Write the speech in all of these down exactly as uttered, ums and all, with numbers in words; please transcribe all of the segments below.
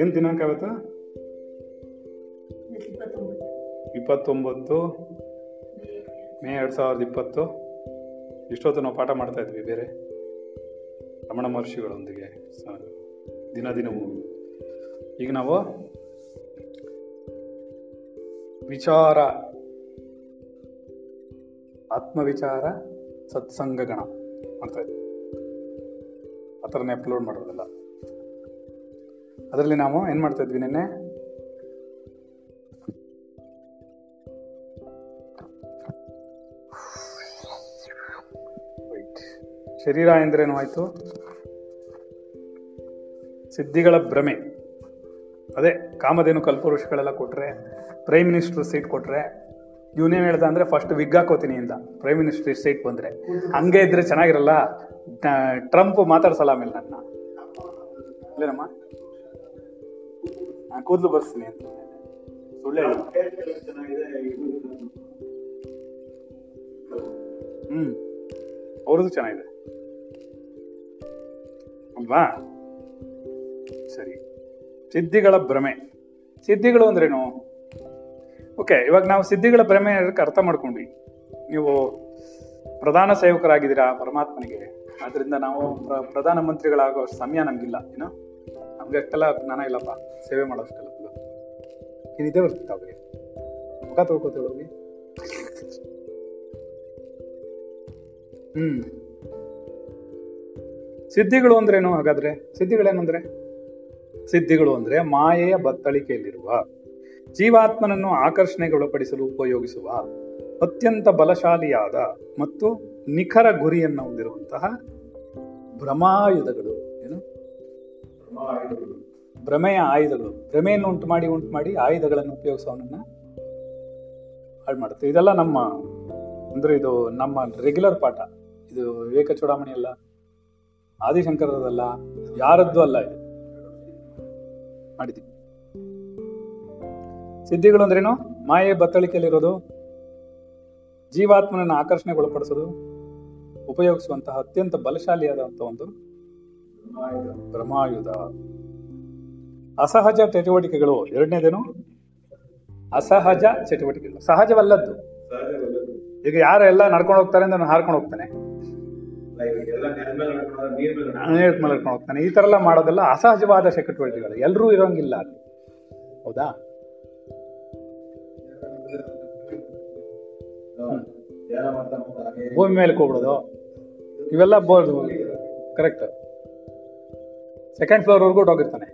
ಏನ್ ದಿನಾಂಕ ಆಗುತ್ತಾ? ಇಪ್ಪತ್ತೊಂಬತ್ತು ಮೇ ಎರಡು ಸಾವಿರದ ಇಪ್ಪತ್ತು. ಇಷ್ಟೊತ್ತು ನಾವು ಪಾಠ ಮಾಡ್ತಾ ಇದ್ವಿ ಬೇರೆ ರಮಣ ಮಹರ್ಷಿಗಳೊಂದಿಗೆ ದಿನ ದಿನವೂ. ಈಗ ನಾವು ವಿಚಾರ, ಆತ್ಮವಿಚಾರ ಸತ್ಸಂಗಗಣ ಮಾಡ್ತಾ ಇದ್ವಿ. ಆ ಥರನೇ ಅಪ್ಲೋಡ್ ಮಾಡೋದಲ್ಲ. ಅದರಲ್ಲಿ ನಾವು ಏನು ಮಾಡ್ತಾ ಇದ್ವಿ ನೆನ್ನೆ? ಶರೀರ ಎಂದ್ರೇನು ಆಯಿತು? ಸಿದ್ಧಿಗಳ ಭ್ರಮೆ. ಅದೇ ಕಾಮಧೇನು ಕಲ್ಪವೃಷಗಳೆಲ್ಲ ಕೊಟ್ಟರೆ, ಪ್ರೈಮ್ ಮಿನಿಸ್ಟರ್ ಸೀಟ್ ಕೊಟ್ಟರೆ, ಇವನೇನು ಹೇಳ್ತಾ ಅಂದರೆ ಫಸ್ಟ್ ವಿಗ್ ಹಾಕೋತೀನಿ ಅಂತ. ಪ್ರೈಮ್ ಮಿನಿಸ್ಟರ್ ಸೀಟ್ ಬಂದರೆ ಹಂಗೆ ಇದ್ರೆ ಚೆನ್ನಾಗಿರಲ್ಲ, ಟ್ರಂಪ್ ಮಾತಾಡ್ಸಲ್ಲ ಆಮೇಲೆ ನನ್ನ ಇಲ್ಲೇನಮ್ಮ ನಾನು ಕೂದಲು ಬರ್ಸ್ತೀನಿ ಅಂತ ಸುಳ್ಳೆ. ಹ್ಮ್ ಅವ್ರದ್ದು ಚೆನ್ನಾಗಿದೆ ಅಲ್ವಾ? ಸರಿ, ಸಿದ್ಧಿಗಳ ಭ್ರಮೆ. ಸಿದ್ಧಿಗಳು ಅಂದ್ರೇನು? ಓಕೆ, ಇವಾಗ ನಾವು ಸಿದ್ಧಿಗಳ ಭ್ರಮೆ ಅರ್ಥ ಮಾಡ್ಕೊಂಡ್ವಿ. ನೀವು ಪ್ರಧಾನ ಸೇವಕರಾಗಿದ್ದೀರಾ ಪರಮಾತ್ಮನಿಗೆ, ಆದ್ರಿಂದ ನಾವು ಪ್ರಧಾನ ಮಂತ್ರಿಗಳಾಗೋ ಸಮಯ ನಮ್ಗಿಲ್ಲ, ಏನೋ ನಮ್ಗೆ ಅಷ್ಟೆಲ್ಲ ಜ್ಞಾನ ಇಲ್ಲಪ್ಪ, ಸೇವೆ ಮಾಡೋ ಅಷ್ಟೆಲ್ಲ ಏನಿದೆ ಬರ್ತಿತ್ತು ಅವ್ರಿಗೆ. ಮುಖ ತೊಳ್ಕೊತೇವೆ ಅವ್ರಿಗೆ. ಹ್ಮ್ ಸಿದ್ಧಿಗಳು ಅಂದ್ರೇನು ಹಾಗಾದ್ರೆ? ಸಿದ್ಧಿಗಳೇನಂದ್ರೆ, ಸಿದ್ಧಿಗಳು ಅಂದ್ರೆ ಮಾಯೆಯ ಬತ್ತಳಿಕೆಯಲ್ಲಿರುವ ಜೀವಾತ್ಮನನ್ನು ಆಕರ್ಷಣೆಗೊಳಪಡಿಸಲು ಉಪಯೋಗಿಸುವ ಅತ್ಯಂತ ಬಲಶಾಲಿಯಾದ ಮತ್ತು ನಿಖರ ಗುರಿಯನ್ನು ಹೊಂದಿರುವಂತಹ ಭ್ರಮಾಯುಧಗಳು. ಏನು ಭ್ರಮೆಯ ಆಯುಧಗಳು? ಭ್ರಮೆಯನ್ನು ಉಂಟು ಮಾಡಿ ಉಂಟು ಮಾಡಿ ಆಯುಧಗಳನ್ನು ಉಪಯೋಗಿಸೋನನ್ನ ಹಾಳು ಮಾಡುತ್ತೆ. ಇದೆಲ್ಲ ನಮ್ಮ ಅಂದ್ರೆ ಇದು ನಮ್ಮ ರೆಗ್ಯುಲರ್ ಪಾಠ. ಇದು ವಿವೇಕ ಚೂಡಾಮಣಿ ಅಲ್ಲ, ಆದಿಶಂಕರದಲ್ಲ, ಯಾರದ್ದು ಅಲ್ಲ, ಇದು ಮಾಡಿದ್ದೀವಿ. ಸಿದ್ಧಿಗಳು ಅಂದ್ರೇನು? ಮಾಯೆ ಬತ್ತಳಿಕೆಯಲ್ಲಿರೋದು, ಜೀವಾತ್ಮನನ್ನು ಆಕರ್ಷಣೆಗೊಳಪಡಿಸೋದು, ಉಪಯೋಗಿಸುವಂತಹ ಅತ್ಯಂತ ಬಲಶಾಲಿಯಾದಂಥ ಒಂದು ಬ್ರಹ್ಮಾಯುಧ. ಅಸಹಜ ಚಟುವಟಿಕೆಗಳು. ಎರಡನೇದೇನು? ಅಸಹಜ ಚಟುವಟಿಕೆಗಳು, ಸಹಜವಲ್ಲದ್ದು. ಈಗ ಯಾರು ಎಲ್ಲ ನಡ್ಕೊಂಡು ಹೋಗ್ತಾರೆ ಅಂದ್ರೆ ನಾನು ಹಾರ್ಕೊಂಡು ಹೋಗ್ತಾನೆ, ನೇರಕ್ಕೆ ಮೇಲೆ ನಡ್ಕೊಂಡು ಹೋಗ್ತಾನೆ, ಈ ತರ ಎಲ್ಲ ಮಾಡೋದೆಲ್ಲ ಅಸಹಜವಾದ ಚಟುವಟಿಕೆಗಳು. ಎಲ್ಲರೂ ಇರೋಂಗಿಲ್ಲ ಅಲ್ಲಿ, ಹೌದಾ? ಭೂಮಿ ಮೇಲೆ ಕೂಬಿಡೋದು ಇವೆಲ್ಲ ಬೋರ್ಡ್ ಕರೆಕ್ಟ್. ಸೆಕೆಂಡ್ ಫ್ಲೋರ್ ವರೆಗೂ ಹೋಗಿರ್ತಾನೆ,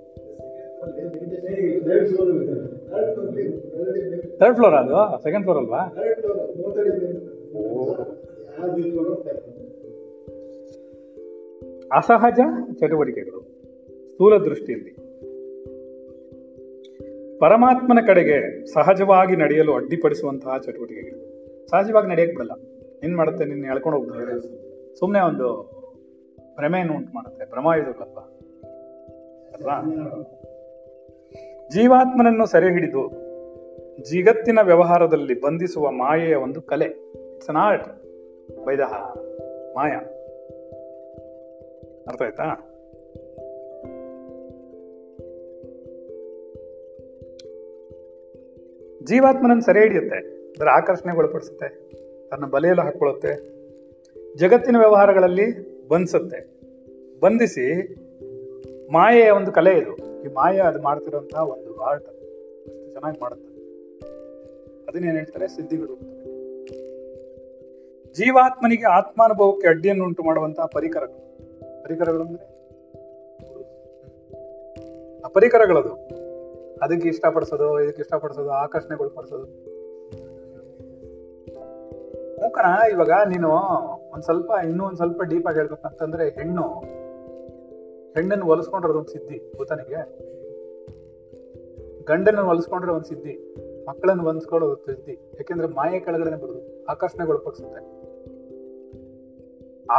ಥರ್ಡ್ ಫ್ಲೋರ್ ಅದು, ಸೆಕೆಂಡ್ ಫ್ಲೋರ್ ಅಲ್ವಾ? ಅಸಹಜ ಚಟುವಟಿಕೆಗಳು. ಸ್ಥೂಲ ದೃಷ್ಟಿಯಲ್ಲಿ ಪರಮಾತ್ಮನ ಕಡೆಗೆ ಸಹಜವಾಗಿ ನಡೆಯಲು ಅಡ್ಡಿಪಡಿಸುವಂತಹ ಚಟುವಟಿಕೆಗಳು. ಸಹಜವಾಗಿ ನಡೆಯಕ್ಕೆ ಬಿಡಲ್ಲ, ಏನ್ ಮಾಡುತ್ತೆ? ನಿನ್ನ ಎಳ್ಕೊಂಡು ಹೋಗ್ಬಿಡ್ತಾರೆ, ಸುಮ್ಮನೆ ಒಂದು ಭ್ರಮೆಯನ್ನು ಉಂಟು ಮಾಡುತ್ತೆ. ಭ್ರಮಾಯುಧಕಲ್ಪ ಅಲ್ವಾ? ಜೀವಾತ್ಮನನ್ನು ಸೆರೆ ಹಿಡಿದು ಜಗತ್ತಿನ ವ್ಯವಹಾರದಲ್ಲಿ ಬಂಧಿಸುವ ಮಾಯೆಯ ಒಂದು ಕಲೆ. It's an art by the maya. ಅರ್ಥ ಆಯ್ತಾ? ಜೀವಾತ್ಮನನ್ನು ಸೆರೆ ಹಿಡಿಯುತ್ತೆ, ಅದರ ಆಕರ್ಷಣೆಗೊಳಪಡಿಸುತ್ತೆ, ತನ್ನ ಬಲೆಯಲ್ಲಿ ಹಾಕೊಳ್ಳುತ್ತೆ, ಜಗತ್ತಿನ ವ್ಯವಹಾರಗಳಲ್ಲಿ ಬಂಧಿಸುತ್ತೆ. ಬಂಧಿಸಿ ಮಾಯೆಯ ಒಂದು ಕಲೆ ಇದು. ಈ ಮಾಯ ಅದು ಮಾಡ್ತಿರೋಂತಹ ಒಂದು ಆರ್ಟ್, ಅಷ್ಟು ಚೆನ್ನಾಗಿ ಮಾಡುತ್ತೆ. ಅದನ್ನೇನು ಹೇಳ್ತಾರೆ? ಸಿದ್ಧಿಗಳು. ಜೀವಾತ್ಮನಿಗೆ ಆತ್ಮಾನುಭವಕ್ಕೆ ಅಡ್ಡಿಯನ್ನು ಉಂಟು ಮಾಡುವಂತಹ ಪರಿಕರಗಳು. ಪರಿಕರಗಳು ಅಂದ್ರೆ ಆ ಪರಿಕರಗಳದು, ಅದಕ್ಕೆ ಇಷ್ಟಪಡಿಸೋದು, ಇದಕ್ಕೆ ಇಷ್ಟಪಡಿಸೋದು, ಆಕರ್ಷಣೆಗೊಳಪಡಿಸೋದು. ಮೂಕನ ಇವಾಗ ನೀನು ಒಂದ್ ಸ್ವಲ್ಪ ಇನ್ನೂ ಒಂದ್ ಸ್ವಲ್ಪ ಡೀಪ್ ಆಗಿ ಹೇಳ್ಬೇಕಂತಂದ್ರೆ, ಹೆಣ್ಣು ಹೆಣ್ಣನ್ನು ಹೊಲಿಸ್ಕೊಂಡ್ರೆ ಒಂದು ಸಿದ್ಧಿ ಭೂತನಿಗೆ, ಗಂಡನ್ನು ಹೊಲಿಸ್ಕೊಂಡ್ರೆ ಒಂದು ಸಿದ್ಧಿ, ಮಕ್ಕಳನ್ನು ಹೊಲಿಸ್ಕೊಳ್ಳೋದು ಸಿದ್ಧಿ. ಯಾಕೆಂದ್ರೆ ಮಾಯೆ ಕೆಳಗಡೆ ಬರೋದು, ಆಕರ್ಷಣೆಗೊಳಪಡಿಸುತ್ತೆ.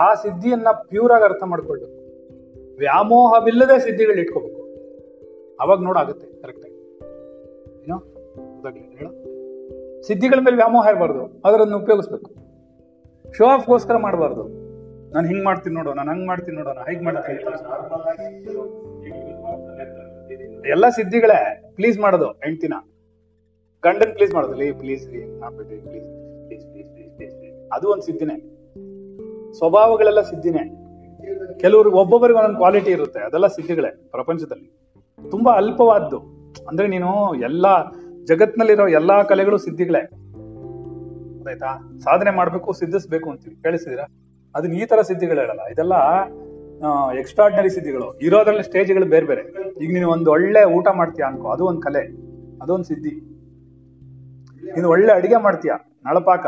ಆ ಸಿದ್ಧಿಯನ್ನ ಪ್ಯೂರ್ ಆಗಿ ಅರ್ಥ ಮಾಡ್ಕೊಳ್ಬೇಕು, ವ್ಯಾಮೋಹವಿಲ್ಲದೆ ಸಿದ್ಧಿಗಳು ಇಟ್ಕೋಬೇಕು. ಅವಾಗ ನೋಡಾಗುತ್ತೆ ಕರೆಕ್ಟ್ ಆಗಿ. ಏನೋ ಉದಾಹರಣೆ ಹೇಳು, ಸಿದ್ಧಿಗಳ ಮೇಲೆ ವ್ಯಾಮೋಹ ಇರಬಾರ್ದು, ಅದರನ್ನು ಉಪಯೋಗಿಸ್ಬೇಕು. ಶೋ ಆಫ್ಗೋಸ್ಕರ ಮಾಡಬಾರ್ದು. ನಾನು ಹಿಂಗ್ ಮಾಡ್ತೀನಿ ನೋಡೋಣ, ಹಂಗ್ ಮಾಡ್ತೀನಿ ನೋಡೋಣ, ಹೀಗ್ ಮಾಡ್ತೀನಿ ಎಲ್ಲ ಸಿದ್ಧಿಗಳೇ. ಪ್ಲೀಸ್ ಮಾಡೋದು ಹೆಂಡ್ತಿನ, ಗಂಡನ್ ಪ್ಲೀಸ್ ಮಾಡೋದು, ಲೇ ಪ್ಲೀಸ್ ರೀ ಮಾಡ್ಬಿಟ್ರಿ please please please please please please, ಅದು ಒಂದು ಸಿದ್ಧಿನೇ. ಸ್ವಭಾವಗಳೆಲ್ಲ ಸಿದ್ಧಿನೇ. ಕೆಲವ್ರಿಗೆ ಒಬ್ಬೊಬ್ಬರಿಗೆ ಒಂದೊಂದು ಕ್ವಾಲಿಟಿ ಇರುತ್ತೆ, ಅದೆಲ್ಲ ಸಿದ್ಧಿಗಳೇ. ಪ್ರಪಂಚದಲ್ಲಿ ತುಂಬಾ ಅಲ್ಪವಾದ್ದು ಅಂದ್ರೆ ನೀನು ಎಲ್ಲಾ ಜಗತ್ನಲ್ಲಿರೋ ಎಲ್ಲಾ ಕಲೆಗಳು ಸಿದ್ಧಿಗಳೇ. ಆಯ್ತಾ, ಸಾಧನೆ ಮಾಡ್ಬೇಕು, ಸಿದ್ಧಿಸ್ಬೇಕು ಅಂತೀವಿ, ಕೇಳಿಸಿದಿರಾ? ಅದನ್ನ ಈ ತರ ಸಿದ್ಧಿಗಳು ಹೇಳಲ್ಲ, ಇದೆಲ್ಲ ಎಕ್ಸ್ಟ್ರಾರ್ಡಿನರಿ ಸಿದ್ಧಿಗಳು. ಇರೋದ್ರಲ್ಲಿ ಸ್ಟೇಜ್ಗಳು ಬೇರೆ ಬೇರೆ. ಈಗ ನೀನು ಒಂದು ಒಳ್ಳೆ ಊಟ ಮಾಡ್ತೀಯ ಅನ್ಕೋ, ಅದು ಒಂದು ಕಲೆ, ಅದೊಂದು ಸಿದ್ಧಿ. ನೀನು ಒಳ್ಳೆ ಅಡಿಗೆ ಮಾಡ್ತೀಯ, ನಳಪಾಕ,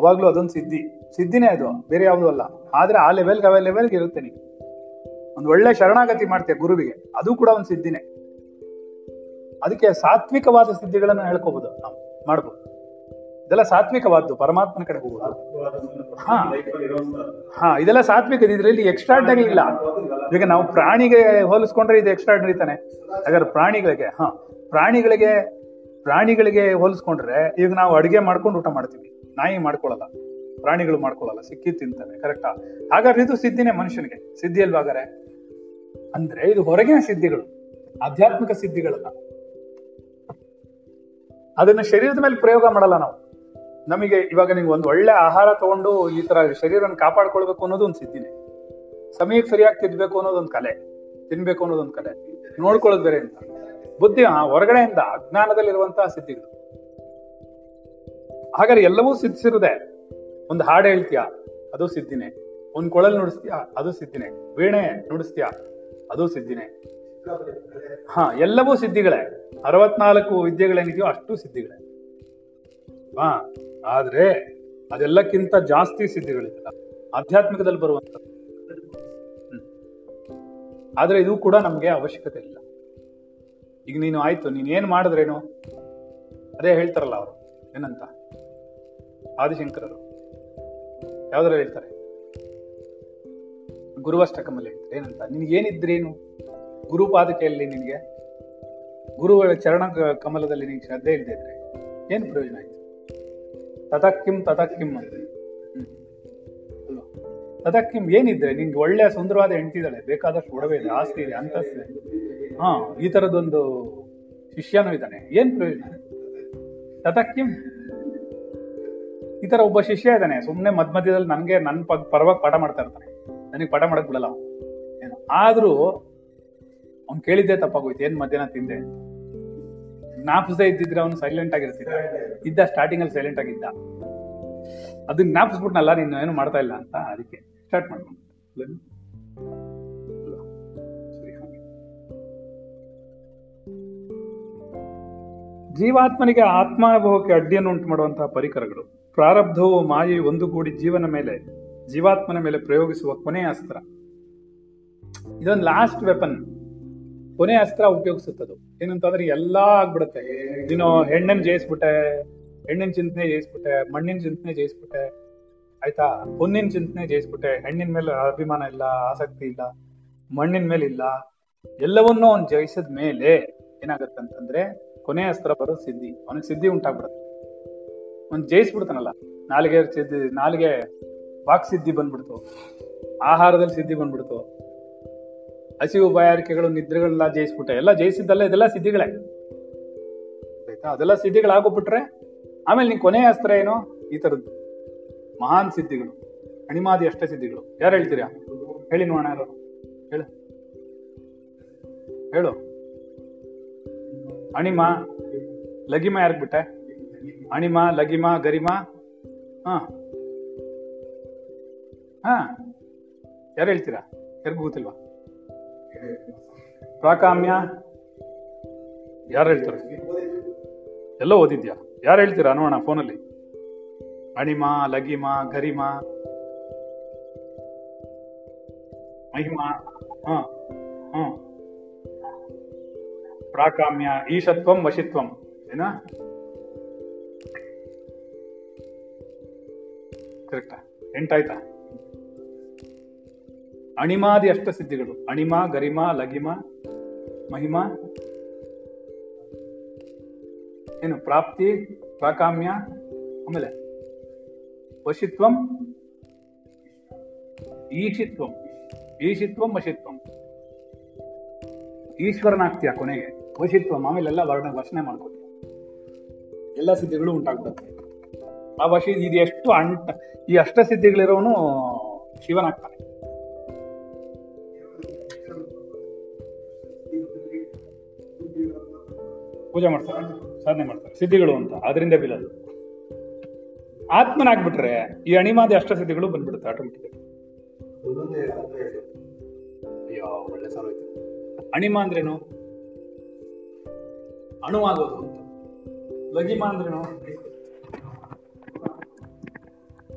ಅವಾಗ್ಲೂ ಅದೊಂದು ಸಿದ್ಧಿ, ಸಿದ್ಧಿನೇ ಅದು, ಬೇರೆ ಯಾವುದೂ ಅಲ್ಲ. ಆದ್ರೆ ಆ ಲೆವೆಲ್ಗೆ ಅವೇ ಲೆವೆಲ್ಗೆ ಇರುತ್ತೆ. ನೀನು ಒಂದು ಒಳ್ಳೆ ಶರಣಾಗತಿ ಮಾಡ್ತೀಯ ಗುರುವಿಗೆ, ಅದು ಕೂಡ ಒಂದು ಸಿದ್ಧಿನೇ. ಅದಕ್ಕೆ ಸಾತ್ವಿಕವಾದ ಸಿದ್ಧಿಗಳನ್ನ ಹೇಳ್ಕೋಬಹುದು, ನಾವು ಮಾಡ್ಬೋದು. ಇದೆಲ್ಲ ಸಾತ್ವಿಕವಾದ್ದು, ಪರಮಾತ್ಮನ ಕಡೆ ಹೋಗುವುದು. ಹಾ ಹಾ ಇದೆಲ್ಲ ಸಾತ್ವಿಕ. ಇದರಲ್ಲಿ ಎಕ್ಸ್ಟ್ರಾರ್ಡಿನರಿ ಇಲ್ಲ. ಈಗ ನಾವು ಪ್ರಾಣಿಗೆ ಹೋಲಿಸ್ಕೊಂಡ್ರೆ ಇದು ಎಕ್ಸ್ಟ್ರಾರ್ಡಿನರಿ ತಾನೆ. ಹಾಗಾದ್ರೆ ಪ್ರಾಣಿಗಳಿಗೆ ಹಾ ಪ್ರಾಣಿಗಳಿಗೆ ಪ್ರಾಣಿಗಳಿಗೆ ಹೋಲಿಸ್ಕೊಂಡ್ರೆ ಈಗ ನಾವು ಅಡುಗೆ ಮಾಡ್ಕೊಂಡು ಊಟ ಮಾಡ್ತೀವಿ, ನಾಯಿ ಮಾಡ್ಕೊಳ್ಳಲ್ಲ, ಪ್ರಾಣಿಗಳು ಮಾಡ್ಕೊಳ್ಳಲ್ಲ, ಸಿಕ್ಕಿ ತಿಂತಾರೆ, ಕರೆಕ್ಟಾ? ಹಾಗಾದ್ರೆ ಇದು ಸಿದ್ಧಿನೇ ಮನುಷ್ಯನಿಗೆ, ಸಿದ್ಧಿಯಲ್ಲಿ ಬಾಗಾರೆ ಅಂದ್ರೆ ಇದು ಹೊರಗಿನ ಸಿದ್ಧಿಗಳು, ಆಧ್ಯಾತ್ಮಿಕ ಸಿದ್ಧಿಗಳಲ್ಲ. ಅದನ್ನ ಶರೀರದ ಮೇಲೆ ಪ್ರಯೋಗ ಮಾಡಲ್ಲ ನಾವು. ನಮಗೆ ಇವಾಗ ನೀವು ಒಂದು ಒಳ್ಳೆ ಆಹಾರ ತಗೊಂಡು ಈ ತರ ಶರೀರವನ್ನು ಕಾಪಾಡ್ಕೊಳ್ಬೇಕು ಅನ್ನೋದು ಒಂದು ಸಿದ್ಧಿನೇ. ಸಮಯಕ್ಕೆ ಸರಿಯಾಗಿ ತಿನ್ಬೇಕು ಅನ್ನೋದೊಂದು ಕಲೆ, ತಿನ್ಬೇಕು ಅನ್ನೋದೊಂದು ಕಲೆ, ನೋಡ್ಕೊಳ್ಳೋದು ಬೇರೆ ಅಂತ ಬುದ್ಧಿ ಹೊರಗಡೆಯಿಂದ ಅಜ್ಞಾನದಲ್ಲಿರುವಂತಹ ಸಿದ್ಧಿಗಳು. ಹಾಗಾದ್ರೆ ಎಲ್ಲವೂ ಸಿದ್ಧಿಸಿರುದೆ. ಒಂದು ಹಾಡು ಹೇಳ್ತೀಯಾ, ಅದು ಸಿದ್ಧಿನೇ. ಒಂದು ಕೊಳಲ್ ನುಡಿಸ್ತೀಯಾ, ಅದು ಸಿದ್ಧಿನೇ. ವೀಣೆ ನುಡಿಸ್ತೀಯಾ, ಅದು ಸಿದ್ಧಿನೇ. ಹಾ ಎಲ್ಲವೂ ಸಿದ್ಧಿಗಳೇ. ಅರವತ್ನಾಲ್ಕು ವಿದ್ಯೆಗಳೇನಿದೆಯೋ ಅಷ್ಟು ಸಿದ್ಧಿಗಳೇ. ಹಾ ಆದ್ರೆ ಅದೆಲ್ಲಕ್ಕಿಂತ ಜಾಸ್ತಿ ಸಿದ್ಧಿಗಳಿದೆಯಲ್ಲ ಆಧ್ಯಾತ್ಮಿಕದಲ್ಲಿ ಬರುವಂಥದ್ದು. ಹ್ಮ್ ಆದ್ರೆ ಇದು ಕೂಡ ನಮ್ಗೆ ಅವಶ್ಯಕತೆ ಇಲ್ಲ. ಈಗ ನೀನು ಆಯ್ತು, ನೀನ್ ಏನ್ ಮಾಡಿದ್ರೇನು? ಅದೇ ಹೇಳ್ತಾರಲ್ಲ ಅವರು, ಏನಂತ ಆದಿಶಂಕರರು ಯಾವ್ದಾರ ಹೇಳ್ತಾರೆ, ಗುರುವಷ್ಟಕಮಲ್ಲಿ ಹೇಳ್ತಾರೆ ಏನಂತ, ನಿನ್ಗೆ ಏನಿದ್ರೇನು? ಗುರು ಪಾದಕೆಯಲ್ಲಿ ನಿನಗೆ, ಗುರುಗಳ ಚರಣ ಕಮಲದಲ್ಲಿ ನಿನ್ಗೆ ಶ್ರದ್ಧೆ ಇಲ್ಲದೆ ಇದ್ರೆ ಏನು ಪ್ರಯೋಜನ ಆಯ್ತು? ತತಕ್ಕಿಂ ತತಕ್ಕಿಂ ಅಂತ. ಹ್ಮ್ ತತಕ್ಕಿಂ ಏನಿದ್ರೆ ನಿನ್ಗೆ ಒಳ್ಳೆಯ ಸುಂದರವಾದ ಹೆಂಡ್ತಿದ್ದಾಳೆ, ಬೇಕಾದಷ್ಟು ಒಡವೆ ಇದೆ, ಆಸ್ತಿ ಇದೆ, ಅಂತಸ್ತಿದೆ, ಹಾ ಈ ತರದೊಂದು ಶಿಷ್ಯನೂ ಇದ್ದಾನೆ, ಏನ್ ಪ್ರಯೋಜನ? ತತಕ್ಕಿಂ ಈ ತರ ಒಬ್ಬ ಶಿಷ್ಯ ಇದ್ದಾನೆ, ಸುಮ್ಮನೆ ಮಧ್ಯ ಮಧ್ಯದಲ್ಲಿ ನನಗೆ ನನ್ನ ಪ ಪರವಾಗಿ ಪಾಠ ಮಾಡ್ತಾ ಇರ್ತಾನೆ, ನನಗೆ ಪಾಠ ಮಾಡಕ್ ಬಿಡಲ್ಲ ಏನು. ಆದ್ರೂ ಅವ್ನು ಕೇಳಿದ್ದೆ ತಪ್ಪಾಗೋಯ್ತು, ಏನ್ ಮಧ್ಯಾಹ್ನ ತಿಂದೆ ಜ್ಞಾಪಿಸದೆ ಇದ್ದಿದ್ರೆ ಅವ್ನು ಸೈಲೆಂಟ್ ಆಗಿರ್ತಿದ್ದ, ಇದ್ದ ಸ್ಟಾರ್ಟಿಂಗ್ ಅಲ್ಲಿ ಸೈಲೆಂಟ್ ಆಗಿದ್ದ, ಅದನ್ನ ಜ್ಞಾಪಿಸ್ಬಿಟ್ನಲ್ಲ ನೀನು ಏನು ಮಾಡ್ತಾ ಇಲ್ಲ ಅಂತ, ಅದಕ್ಕೆ ಸ್ಟಾರ್ಟ್ ಮಾಡ್ಕೊಂಡು ಜೀವಾತ್ಮನಿಗೆ ಆತ್ಮಾನುಭವಕ್ಕೆ ಅಡ್ಡಿಯನ್ನು ಉಂಟು ಮಾಡುವಂತಹ ಪರಿಕರಗಳು. ಪ್ರಾರಬ್ಧವು ಮಾಯೆ ಒಂದುಗೂಡಿ ಜೀವನ ಮೇಲೆ, ಜೀವಾತ್ಮನ ಮೇಲೆ ಪ್ರಯೋಗಿಸುವ ಕೊನೆಯ ಅಸ್ತ್ರ. ಇದೊಂದು ಲಾಸ್ಟ್ ವೆಪನ್, ಕೊನೆಯ ಅಸ್ತ್ರ ಉಪಯೋಗಿಸುತ್ತದು. ಏನಂತಂದ್ರೆ ಎಲ್ಲಾ ಆಗ್ಬಿಡುತ್ತೆ. ನೀನು ಹೆಣ್ಣನ್ ಜಯಿಸ್ಬಿಟ್ಟೆ, ಹೆಣ್ಣಿನ ಚಿಂತನೆ ಜಯಿಸ್ಬಿಟ್ಟೆ, ಮಣ್ಣಿನ ಚಿಂತನೆ ಜಯಿಸ್ಬಿಟ್ಟೆ, ಆಯ್ತಾ, ಹೊನ್ನಿನ ಚಿಂತನೆ ಜಯಿಸ್ಬಿಟ್ಟೆ. ಹೆಣ್ಣಿನ ಮೇಲೆ ಅಭಿಮಾನ ಇಲ್ಲ, ಆಸಕ್ತಿ ಇಲ್ಲ, ಮಣ್ಣಿನ ಮೇಲೆ ಇಲ್ಲ. ಎಲ್ಲವನ್ನೂ ಅವ್ನು ಜಯಿಸಿದ ಮೇಲೆ ಏನಾಗತ್ತಂತಂದ್ರೆ ಕೊನೆಯ ಅಸ್ತ್ರ ಬರೋ ಸಿದ್ಧಿ, ಅವನಿಗೆ ಸಿದ್ಧಿ ಉಂಟಾಗ್ಬಿಡುತ್ತೆ. ಒಂದು ಜಯಿಸ್ಬಿಡ್ತಾನಲ್ಲ, ನಾಲಿಗೆ ಸಿದ್ಧಿ, ನಾಲಿಗೆ ವಾಕ್ ಸಿದ್ಧಿ ಬಂದ್ಬಿಡ್ತು, ಆಹಾರದಲ್ಲಿ ಸಿದ್ಧಿ ಬಂದ್ಬಿಡ್ತು, ಹಸಿವು ಬಾಯಾರಿಕೆಗಳು ನಿದ್ರೆಗಳೆಲ್ಲ ಜಯಿಸ್ಬಿಟ್ಟೆ, ಎಲ್ಲ ಜಯಿಸಿದ್ದಲ್ಲ, ಇದೆಲ್ಲ ಸಿದ್ಧಿಗಳೇ ಆಯ್ತಾ. ಅದೆಲ್ಲ ಸಿದ್ಧಿಗಳಾಗೋಗ್ಬಿಟ್ರೆ ಆಮೇಲೆ ನೀನ್ ಕೊನೆಯ ಅಸ್ತ್ರ ಏನು? ಈ ತರದ್ದು ಮಹಾನ್ ಸಿದ್ಧಿಗಳು, ಅಣಿಮಾದಿ ಅಷ್ಟ ಸಿದ್ಧಿಗಳು. ಯಾರು ಹೇಳ್ತೀರಾ? ಹೇಳಿ ನೋಡೋಣ, ಯಾರು ಹೇಳು ಹೇಳು. ಅಣಿಮ ಲಗಿಮ ಯಾರಿಗೆ ಬಿಟ್ಟೆ? ಅಣಿಮ ಲಗಿಮ ಗರಿಮ ಹಾ ಹಾ ಯಾರು ಹೇಳ್ತೀರಾ? ಯಾರಿಗೂ ಗೊತ್ತಿಲ್ವಾ? ಪ್ರಾಕಾಮ್ಯ ಯಾರು ಹೇಳ್ತಾರೆ? ಎಲ್ಲ ಓದಿದ್ಯಾ? ಯಾರು ಹೇಳ್ತೀರಾ ನೋಡೋಣ ಫೋನಲ್ಲಿ? ಅಣಿಮ ಲಗಿಮ ಗರಿಮ ಮಹಿಮ ಹಾ ಹಾ ಪ್ರಾಕಾಮ್ಯ ಈಶತ್ವಂ ವಶಿತ್ವಂ ಏನಾ ಕರೆಕ್ಟಾ? ಎಂಟಾಯ್ತಾ? ಅಣಿಮಾದಿ ಅಷ್ಟ ಸಿದ್ಧಿಗಳು, ಅಣಿಮ ಗರಿಮ ಲಗಿಮ ಮಹಿಮ ಏನು ಪ್ರಾಪ್ತಿ ಪ್ರಾಕಾಮ್ಯ ಆಮೇಲೆ ವಶಿತ್ವಂ ಈಶಿತ್ವಂ ಈಶಿತ್ವಂ ವಶಿತ್ವಂ, ಈಶ್ವರನಾಗ್ತೀಯ, ಕೊನೆಗೆ ವಶಿತ್ವಂ, ಆಮೇಲೆಲ್ಲ ವರ್ಣ ವಶನೆ ಮಾಡ್ಕೊತೀಯ, ಎಲ್ಲ ಸಿದ್ಧಿಗಳು ಉಂಟಾಗ್ಬಿಡುತ್ತೆ. ಆ ವಶಿ ಇದು ಎಷ್ಟು ಅಂಟ ಈ ಅಷ್ಟ ಸಿದ್ಧಿಗಳಿರೋನು ಶಿವನಾಗ್ತಾನೆ. ಪೂಜೆ ಮಾಡ್ತಾರೆ, ಸಾಧನೆ ಮಾಡ್ತಾರೆ, ಸಿದ್ಧಿಗಳು ಅಂತ ಅದರಿಂದ ಬೀಳೋದು. ಆತ್ಮನಾಗ್ಬಿಟ್ರೆ ಈ ಅಣಿಮಾದಿ ಅಷ್ಟ ಸಿದ್ಧಿಗಳು ಬಂದ್ಬಿಡುತ್ತೆ ಆಟೋಮೆಟಿಕ್. ಅಯ್ಯೋ ಒಳ್ಳೆ ಸರ್ ಹೋಯ್ತು. ಅಣಿಮ ಅಂದ್ರೇನು? ಅಣುವಾಗೋದು ಅಂತ. ಲಘಿಮಾ ಅಂದ್ರೇನು?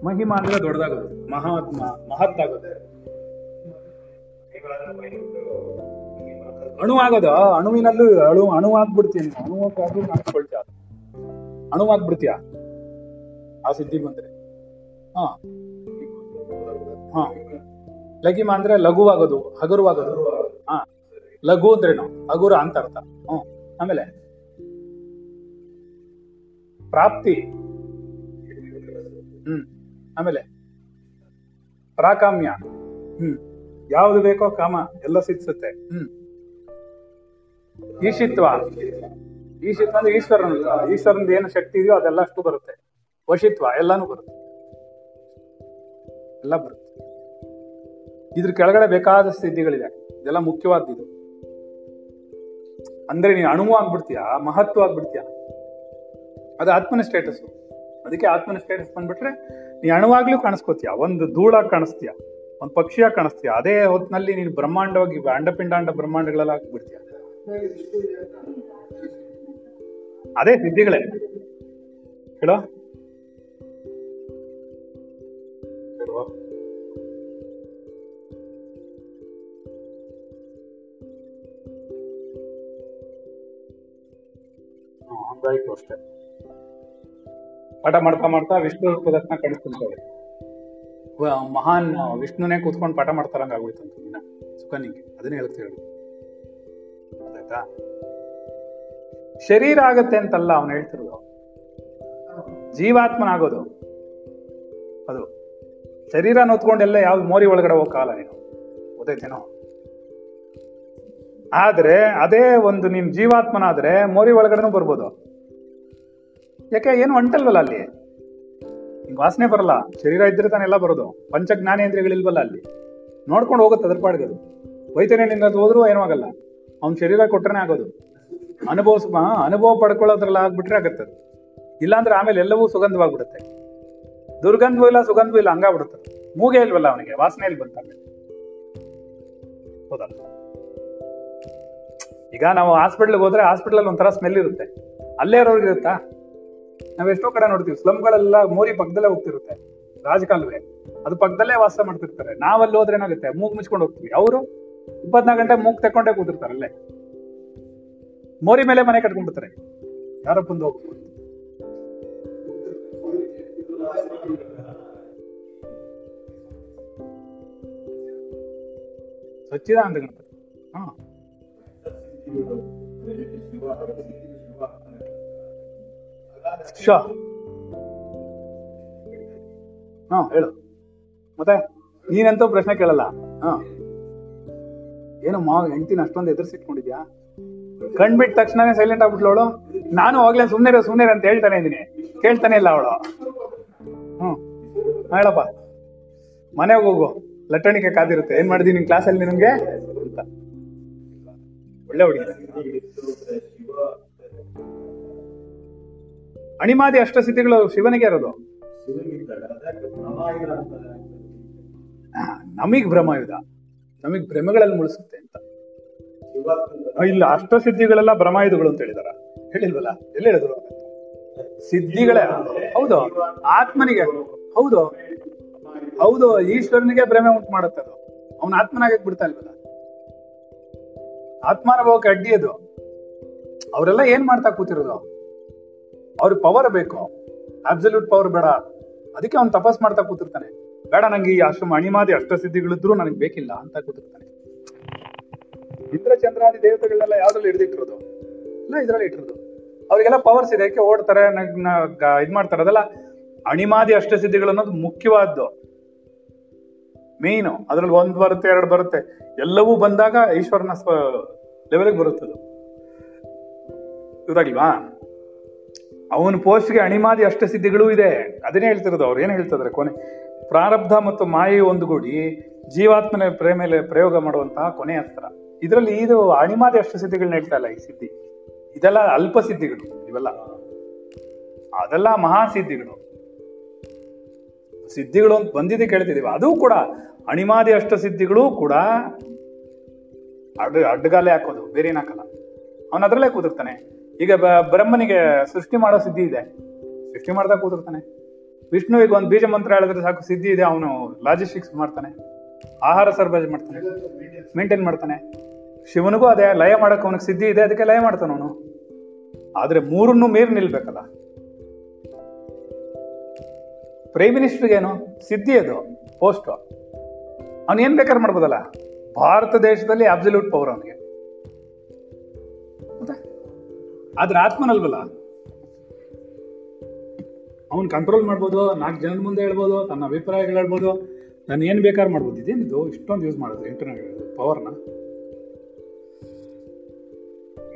ಮಹಿಮಾ ಅಂದ್ರೆ ದೊಡ್ಡದಾಗೋದು, ಮಹಾತ್ಮ ಮಹತ್ತಾಗೋದು. ಅಣುವಾಗೋದು, ಅಣುವಿನಲ್ಲೂ ಅಣು ಅಣುವಾಗ್ಬಿಡ್ತೀನಿ, ಅಣುವಾಗೂ ನಾಡ್ಕೊಳ್ತೀಯ, ಅಣುವಾಗ್ಬಿಡ್ತೀಯ ಆ ಸಿದ್ಧಿ ಬಂದ್ರೆ. ಹಾ ಹಾ ಲಘಿಮ ಅಂದ್ರೆ ಲಘುವಾಗೋದು, ಹಗುರವಾಗೋದು. ಹಾ ಲಘು ಅಂದ್ರೇನು? ಹಗುರ ಅಂತ ಅರ್ಥ. ಹ್ಮ್ ಆಮೇಲೆ ಪ್ರಾಪ್ತಿ, ಹ್ಮ್ ಆಮೇಲೆ ಪ್ರಾಕಾಮ್ಯ, ಹ್ಮ್ ಯಾವ್ದು ಬೇಕೋ ಕಾಮ ಎಲ್ಲ ಸಿಗ್ಸುತ್ತೆ. ಹ್ಮ್ ಈಶಿತ್ವ, ಈಶಿತ್ವ ಅಂದ್ರೆ ಈಶ್ವರನ ಈಶ್ವರನ ಏನು ಶಕ್ತಿ ಇದೆಯೋ ಅದೆಲ್ಲ ಅಷ್ಟು ಬರುತ್ತೆ. ವಶಿತ್ವ ಎಲ್ಲಾನು ಬರುತ್ತೆ, ಎಲ್ಲ ಬರುತ್ತೆ. ಇದ್ರ ಕೆಳಗಡೆ ಬೇಕಾದ ಸ್ಥಿತಿಗಳಿದೆ, ಇದೆಲ್ಲ ಮುಖ್ಯವಾದ್ದು. ಅಂದ್ರೆ ನೀನು ಅಣುವು ಆಗ್ಬಿಡ್ತೀಯ, ಮಹತ್ವ ಆಗ್ಬಿಡ್ತೀಯ, ಅದು ಆತ್ಮನ ಸ್ಟೇಟಸ್. ಅದಕ್ಕೆ ಆತ್ಮನ ಸ್ಟೇಟಸ್ ಬಂದ್ಬಿಟ್ರೆ ನೀ ಅಣುವಾಗ್ಲೂ ಕಾಣಿಸ್ಕೋತೀಯ, ಒಂದು ಧೂಳಾಗಿ ಕಾಣಿಸ್ತೀಯ, ಒಂದು ಪಕ್ಷಿಯಾಗಿ ಕಾಣಿಸ್ತೀಯ, ಅದೇ ಹೊತ್ತಿನಲ್ಲಿ ನೀನು ಬ್ರಹ್ಮಾಂಡವಾಗಿ ಅಂಡಪಿಂಡಾಂಡ ಬ್ರಹ್ಮಾಂಡಗಳೆಲ್ಲ ಆಗ್ಬಿಡ್ತೀಯ. ಅದೇ ಸಿದ್ಧಿಗಳೇ ಹೇಳೋ. ಹಂಗಾಯ್ತು ಅಷ್ಟೇ. ಪಾಠ ಮಾಡ್ತಾ ಮಾಡ್ತಾ ವಿಷ್ಣು ಪದಕನ ಕಳಿಸ್ಕೊಂತಾರೆ. ಮಹಾನ್ ವಿಷ್ಣುನೇ ಕೂತ್ಕೊಂಡು ಪಾಠ ಮಾಡ್ತಾರಂಗಾಗ್ಬಿಡ್ತಂತ ದಿನ ಸುಖನಿಗೆ. ಅದನ್ನೇ ಹೇಳ್ತೇವೆ, ಗೊತ್ತಾಯ್ತಾ? ಶರೀರ ಆಗತ್ತೆ ಅಂತಲ್ಲ ಅವನು ಹೇಳ್ತಿರೋದು, ಜೀವಾತ್ಮನಾಗೋದು ಅದು. ಶರೀರ ನೋತ್ಕೊಂಡೆಲ್ಲ ಯಾವ್ದು ಮೋರಿ ಒಳಗಡೆ ಹೋಗಲ್ಲ ನೀನು, ಗೊತ್ತೈತೇನೋ. ಆದ್ರೆ ಅದೇ ಒಂದು ನಿಮ್ ಜೀವಾತ್ಮನಾದ್ರೆ ಮೋರಿ ಒಳಗಡೆನೂ ಬರ್ಬೋದು. ಯಾಕೆ ಏನು ಅಂಟಲ್ವಲ್ಲ, ಅಲ್ಲಿ ನಿಮ್ ವಾಸನೆ ಬರಲ್ಲ. ಶರೀರ ಇದ್ರೆ ತಾನೆಲ್ಲ ಬರೋದು, ಪಂಚ ಜ್ಞಾನೇಂದ್ರಿಯಗಳಿಲ್ವಲ್ಲ, ಅಲ್ಲಿ ನೋಡ್ಕೊಂಡು ಹೋಗುತ್ತೆ ಅದ್ರ ಪಾಡ್ಗೆ. ಅದು ವೈತೇನೆ ನಿನ್ನದು ಹೋದ್ರು ಏನೂ ಆಗಲ್ಲ, ಅವ್ನ ಶರೀರ ಕೊಟ್ಟರೆ ಆಗೋದು. ಅನುಭವಿಸ್ ಅನುಭವ ಪಡ್ಕೊಳ್ಳೋದ್ರಲ್ಲ ಆಗ್ಬಿಟ್ರೆ ಆಗತ್ತದು. ಇಲ್ಲಾಂದ್ರೆ ಆಮೇಲೆ ಎಲ್ಲವೂ ಸುಗಂಧವಾಗ್ಬಿಡುತ್ತೆ. ದುರ್ಗಂಧವೂ ಇಲ್ಲ, ಸುಗಂಧವೂ ಇಲ್ಲ, ಹಂಗಾಗ್ಬಿಡುತ್ತೆ. ಮೂಗೇ ಇಲ್ವಲ್ಲ ಅವನಿಗೆ, ವಾಸನೆ ಇಲ್ಲಿ ಬಂತ. ಹೌದಲ್ಲ? ಈಗ ನಾವು ಹಾಸ್ಪಿಟ್ಲಿಗೆ ಹೋದ್ರೆ ಹಾಸ್ಪಿಟ್ಲಲ್ಲಿ ಒಂಥರ ಸ್ಮೆಲ್ ಇರುತ್ತೆ, ಅಲ್ಲೇ ಇರೋರಿಗೆ ಇರುತ್ತಾ? ನಾವು ಎಷ್ಟೋ ಕಡೆ ನೋಡ್ತೀವಿ, ಸ್ಲಮ್ಗಳೆಲ್ಲ ಮೋರಿ ಪಕ್ಕದಲ್ಲೇ ಹೋಗ್ತಿರುತ್ತೆ, ರಾಜಕಾಲುವೆ ಅದು ಪಕ್ಕದಲ್ಲೇ ವಾಸ ಮಾಡ್ತಿರ್ತಾರೆ. ನಾವಲ್ಲಿ ಹೋದ್ರೆ ಏನಾಗುತ್ತೆ, ಮೂಗ್ ಮುಚ್ಕೊಂಡು ಹೋಗ್ತೀವಿ. ಅವರು ಇಪ್ಪತ್ನಾಲ್ಕು ಗಂಟೆ ಮೂಗ್ ತಕೊಂಡೇ ಕೂತಿರ್ತಾರೆ, ಅಲ್ಲೇ ಮೋರಿ ಮೇಲೆ ಮನೆ ಕಟ್ಕೊಂಡ್ಬಿಡ್ತಾರೆ. ಯಾರ ಬಂದು ಹೋಗ್ಬೋದು? ಸಚ್ಚಿದಾನಂದ ಗಣಪತಿ. ಹಾ ಹಾ ಹೇಳು. ಮತ್ತೆ ನೀನಂತೂ ಪ್ರಶ್ನೆ ಕೇಳಲ್ಲ. ಹಾ ಏನು ಮಾವ ಹೆಂಡ್ತಿನ ಅಷ್ಟೊಂದು ಎದುರಿಸಿಟ್ಕೊಂಡಿದ್ಯಾ? ಕಂಡ್ಬಿಟ್ಟ ತಕ್ಷಣನೇ ಸೈಲೆಂಟ್ ಆಗ್ಬಿಟ್ಲವಳು. ನಾನು ಹೋಗ್ಲೇ ಸುಮ್ನೆ ಸುಮ್ನೆ ಅಂತ ಹೇಳ್ತಾನೆ ಇದೀನಿ, ಕೇಳ್ತಾನೆ ಇಲ್ಲ ಅವಳು. ಹ್ಮ್ ಹೇಳಪ್ಪ, ಮನೆಗೆ ಹೋಗು, ಲಟ್ಟಣಿಕೆ ಕಾದಿರುತ್ತೆ. ಏನ್ ಮಾಡಿದಿ ನಿನ್ ಕ್ಲಾಸಲ್ಲಿ ನಿನಗೆ ಅಂತ? ಒಳ್ಳೆ ಹುಡುಗಿ. ಅಣಿಮಾದಿ ಅಷ್ಟ ಸಿದ್ಧಿಗಳು ಶಿವನಿಗೆ ಇರೋದು, ನಮಗ್ ಭ್ರಮ ಯುಧ, ನಮಗ್ ಭ್ರಮೆಗಳಲ್ಲಿ ಮುಳಿಸುತ್ತೆ ಅಂತ. ಇಲ್ಲ, ಅಷ್ಟ ಸಿದ್ಧಿಗಳೆಲ್ಲ ಭ್ರಮಾಯುಧಗಳು ಅಂತ ಹೇಳಿದಾರ, ಹೇಳಿಲ್ವಲ್ಲ? ಎಲ್ಲಿ ಹೇಳಿದ್ರು? ಸಿದ್ಧಿಗಳೇ. ಹೌದು, ಆತ್ಮನಿಗೆ. ಹೌದು ಹೌದು, ಈಶ್ವರನಿಗೆ ಭ್ರಮೆ ಉಂಟು ಮಾಡುತ್ತೆ ಅದು. ಅವನ ಆತ್ಮನಾಗಕ್ ಬಿಡ್ತಾ ಇಲ್ವಲ್ಲ, ಆತ್ಮಾನುಭವಕ್ಕೆ ಅಡ್ಡಿ ಅದು. ಅವರೆಲ್ಲ ಏನ್ ಮಾಡ್ತಾ ಕೂತಿರೋದು? ಅವ್ರಿಗೆ ಪವರ್ ಬೇಕು, ಅಬ್ಸಲ್ಯೂಟ್ ಪವರ್ ಬೇಡ. ಅದಕ್ಕೆ ಅವ್ನು ತಪಸ್ ಮಾಡ್ತಾ ಕೂತಿರ್ತಾನೆ, ಬೇಡ ನಂಗೆ ಈ ಆಶ್ರಮ ಅಣಿಮಾದಿ ಅಷ್ಟ ಸಿದ್ಧಿಗಳಿದ್ರು ನನಗೆ ಬೇಕಿಲ್ಲ ಅಂತ ಕೂತಿರ್ತಾನೆ. ಇಂದ್ರ ಚಂದ್ರಾದಿ ದೇವತೆಗಳನ್ನೆಲ್ಲ ಯಾವ್ದ್ರಲ್ಲಿ ಹಿಡಿದಿಟ್ಟಿರೋದು? ಇಲ್ಲ, ಇದ್ರಲ್ಲಿ ಇಟ್ಟಿರೋದು. ಅವ್ರಿಗೆಲ್ಲ ಪವರ್ಸ್ ಇದೆ, ಯಾಕೆ ಓಡ್ತಾರೆ, ಇದ್ ಮಾಡ್ತಾರೆ. ಅದೆಲ್ಲ ಅಣಿಮಾದಿ ಅಷ್ಟ ಸಿದ್ಧಿಗಳು ಅನ್ನೋದು ಮುಖ್ಯವಾದ್ದು. ಮೀನು, ಅದ್ರಲ್ಲಿ ಒಂದ್ ಬರುತ್ತೆ ಎರಡು ಬರುತ್ತೆ, ಎಲ್ಲವೂ ಬಂದಾಗ ಈಶ್ವರನ ಸ್ವ ಲೆವೆಲ್ಗೆ ಬರುತ್ತದು. ಇದಾಗಿಲ್ವಾ? ಅವನ ಪೋಸ್ಟ್ಗೆ ಅಣಿಮಾದಿ ಅಷ್ಟ ಸಿದ್ಧಿಗಳೂ ಇದೆ. ಅದನ್ನೇ ಹೇಳ್ತಿರೋದು ಅವ್ರು. ಏನ್ ಹೇಳ್ತಿದ್ರೆ, ಕೊನೆ ಪ್ರಾರಬ್ಧ ಮತ್ತು ಮಾಯೆ ಒಂದುಗೂಡಿ ಜೀವಾತ್ಮನ ಪ್ರೇಮೇಲೆ ಪ್ರಯೋಗ ಮಾಡುವಂತಹ ಕೊನೆಯ ಅಸ್ತ್ರ. ಇದರಲ್ಲಿ ಇದು ಅಣಿಮಾದಿ ಅಷ್ಟ ಸಿದ್ಧಿಗಳನ್ನ ಹೇಳ್ತಾ ಇಲ್ಲ ಈ ಸಿದ್ಧಿ, ಇದೆಲ್ಲ ಅಲ್ಪ ಸಿದ್ಧಿಗಳು, ಇವೆಲ್ಲ ಅದೆಲ್ಲ ಮಹಾಸಿದ್ಧಿಗಳು. ಸಿದ್ಧಿಗಳು ಅಂತ ಬಂದಿದೆ ಕೇಳ್ತಿದೀವಿ, ಅದು ಕೂಡ ಅಣಿಮಾದಿ ಅಷ್ಟ ಸಿದ್ಧಿಗಳು ಕೂಡ ಅಡ್ ಅಡ್ಡಗಾಲೆ ಹಾಕೋದು, ಬೇರೆ ಏನಾಕಲ್ಲ. ಅವನ ಅದರಲ್ಲೇ ಕೂತಿರ್ತಾನೆ. ಈಗ ಬ್ರಹ್ಮನಿಗೆ ಸೃಷ್ಟಿ ಮಾಡೋ ಸಿದ್ಧಿ ಇದೆ, ಸೃಷ್ಟಿ ಮಾಡ್ತಾ ಕೂತಿರ್ತಾನೆ. ವಿಷ್ಣುವಿಗೆ ಒಂದು ಬೀಜ ಮಂತ್ರ ಹೇಳಿದ್ರೆ ಸಾಕು ಸಿದ್ಧಿ ಇದೆ, ಅವನು ಲಾಜಿಸ್ಟಿಕ್ಸ್ ಮಾಡ್ತಾನೆ, ಆಹಾರ ಸರಬರಾಜು ಮಾಡ್ತಾನೆ, ಮೇಂಟೈನ್ ಮಾಡ್ತಾನೆ. ಶಿವನಿಗೂ ಅದೇ, ಲಯ ಮಾಡಕ್ಕೆ ಅವನಿಗೆ ಸಿದ್ಧಿ ಇದೆ, ಅದಕ್ಕೆ ಲಯ ಮಾಡ್ತಾನೆ ಅವನು. ಆದ್ರೆ ಮೂರನ್ನು ಮೀರಿ ನಿಲ್ಬೇಕಲ್ಲ. ಪ್ರೈಮ್ ಮಿನಿಸ್ಟರ್ಗೇನು ಸಿದ್ಧಿ, ಅದು ಪೋಸ್ಟ್, ಅವನು ಏನ್ ಬೇಕಾದ್ರೆ ಮಾಡ್ಬೋದಲ್ಲ. ಭಾರತ ದೇಶದಲ್ಲಿ ಅಬ್ಸಲ್ಯೂಟ್ ಪವರ್ ಅವನಿಗೆ, ಆದ್ರೆ ಆತ್ಮನಲ್ವಲ್ಲ. ಅವನ್ ಕಂಟ್ರೋಲ್ ಮಾಡ್ಬೋದು, ನಾಲ್ಕು ಜನದ ಮುಂದೆ ಹೇಳ್ಬೋದು, ತನ್ನ ಅಭಿಪ್ರಾಯಗಳು ಹೇಳ್ಬೋದು, ನಾನು ಏನ್ ಬೇಕಾದ್ರೆ ಮಾಡ್ಬೋದು. ಇದೇನಿದು ಇಷ್ಟೊಂದು ಯೂಸ್ ಮಾಡೋದು ಇಂಟರ್ನೆಟ್ ಪವರ್ನ?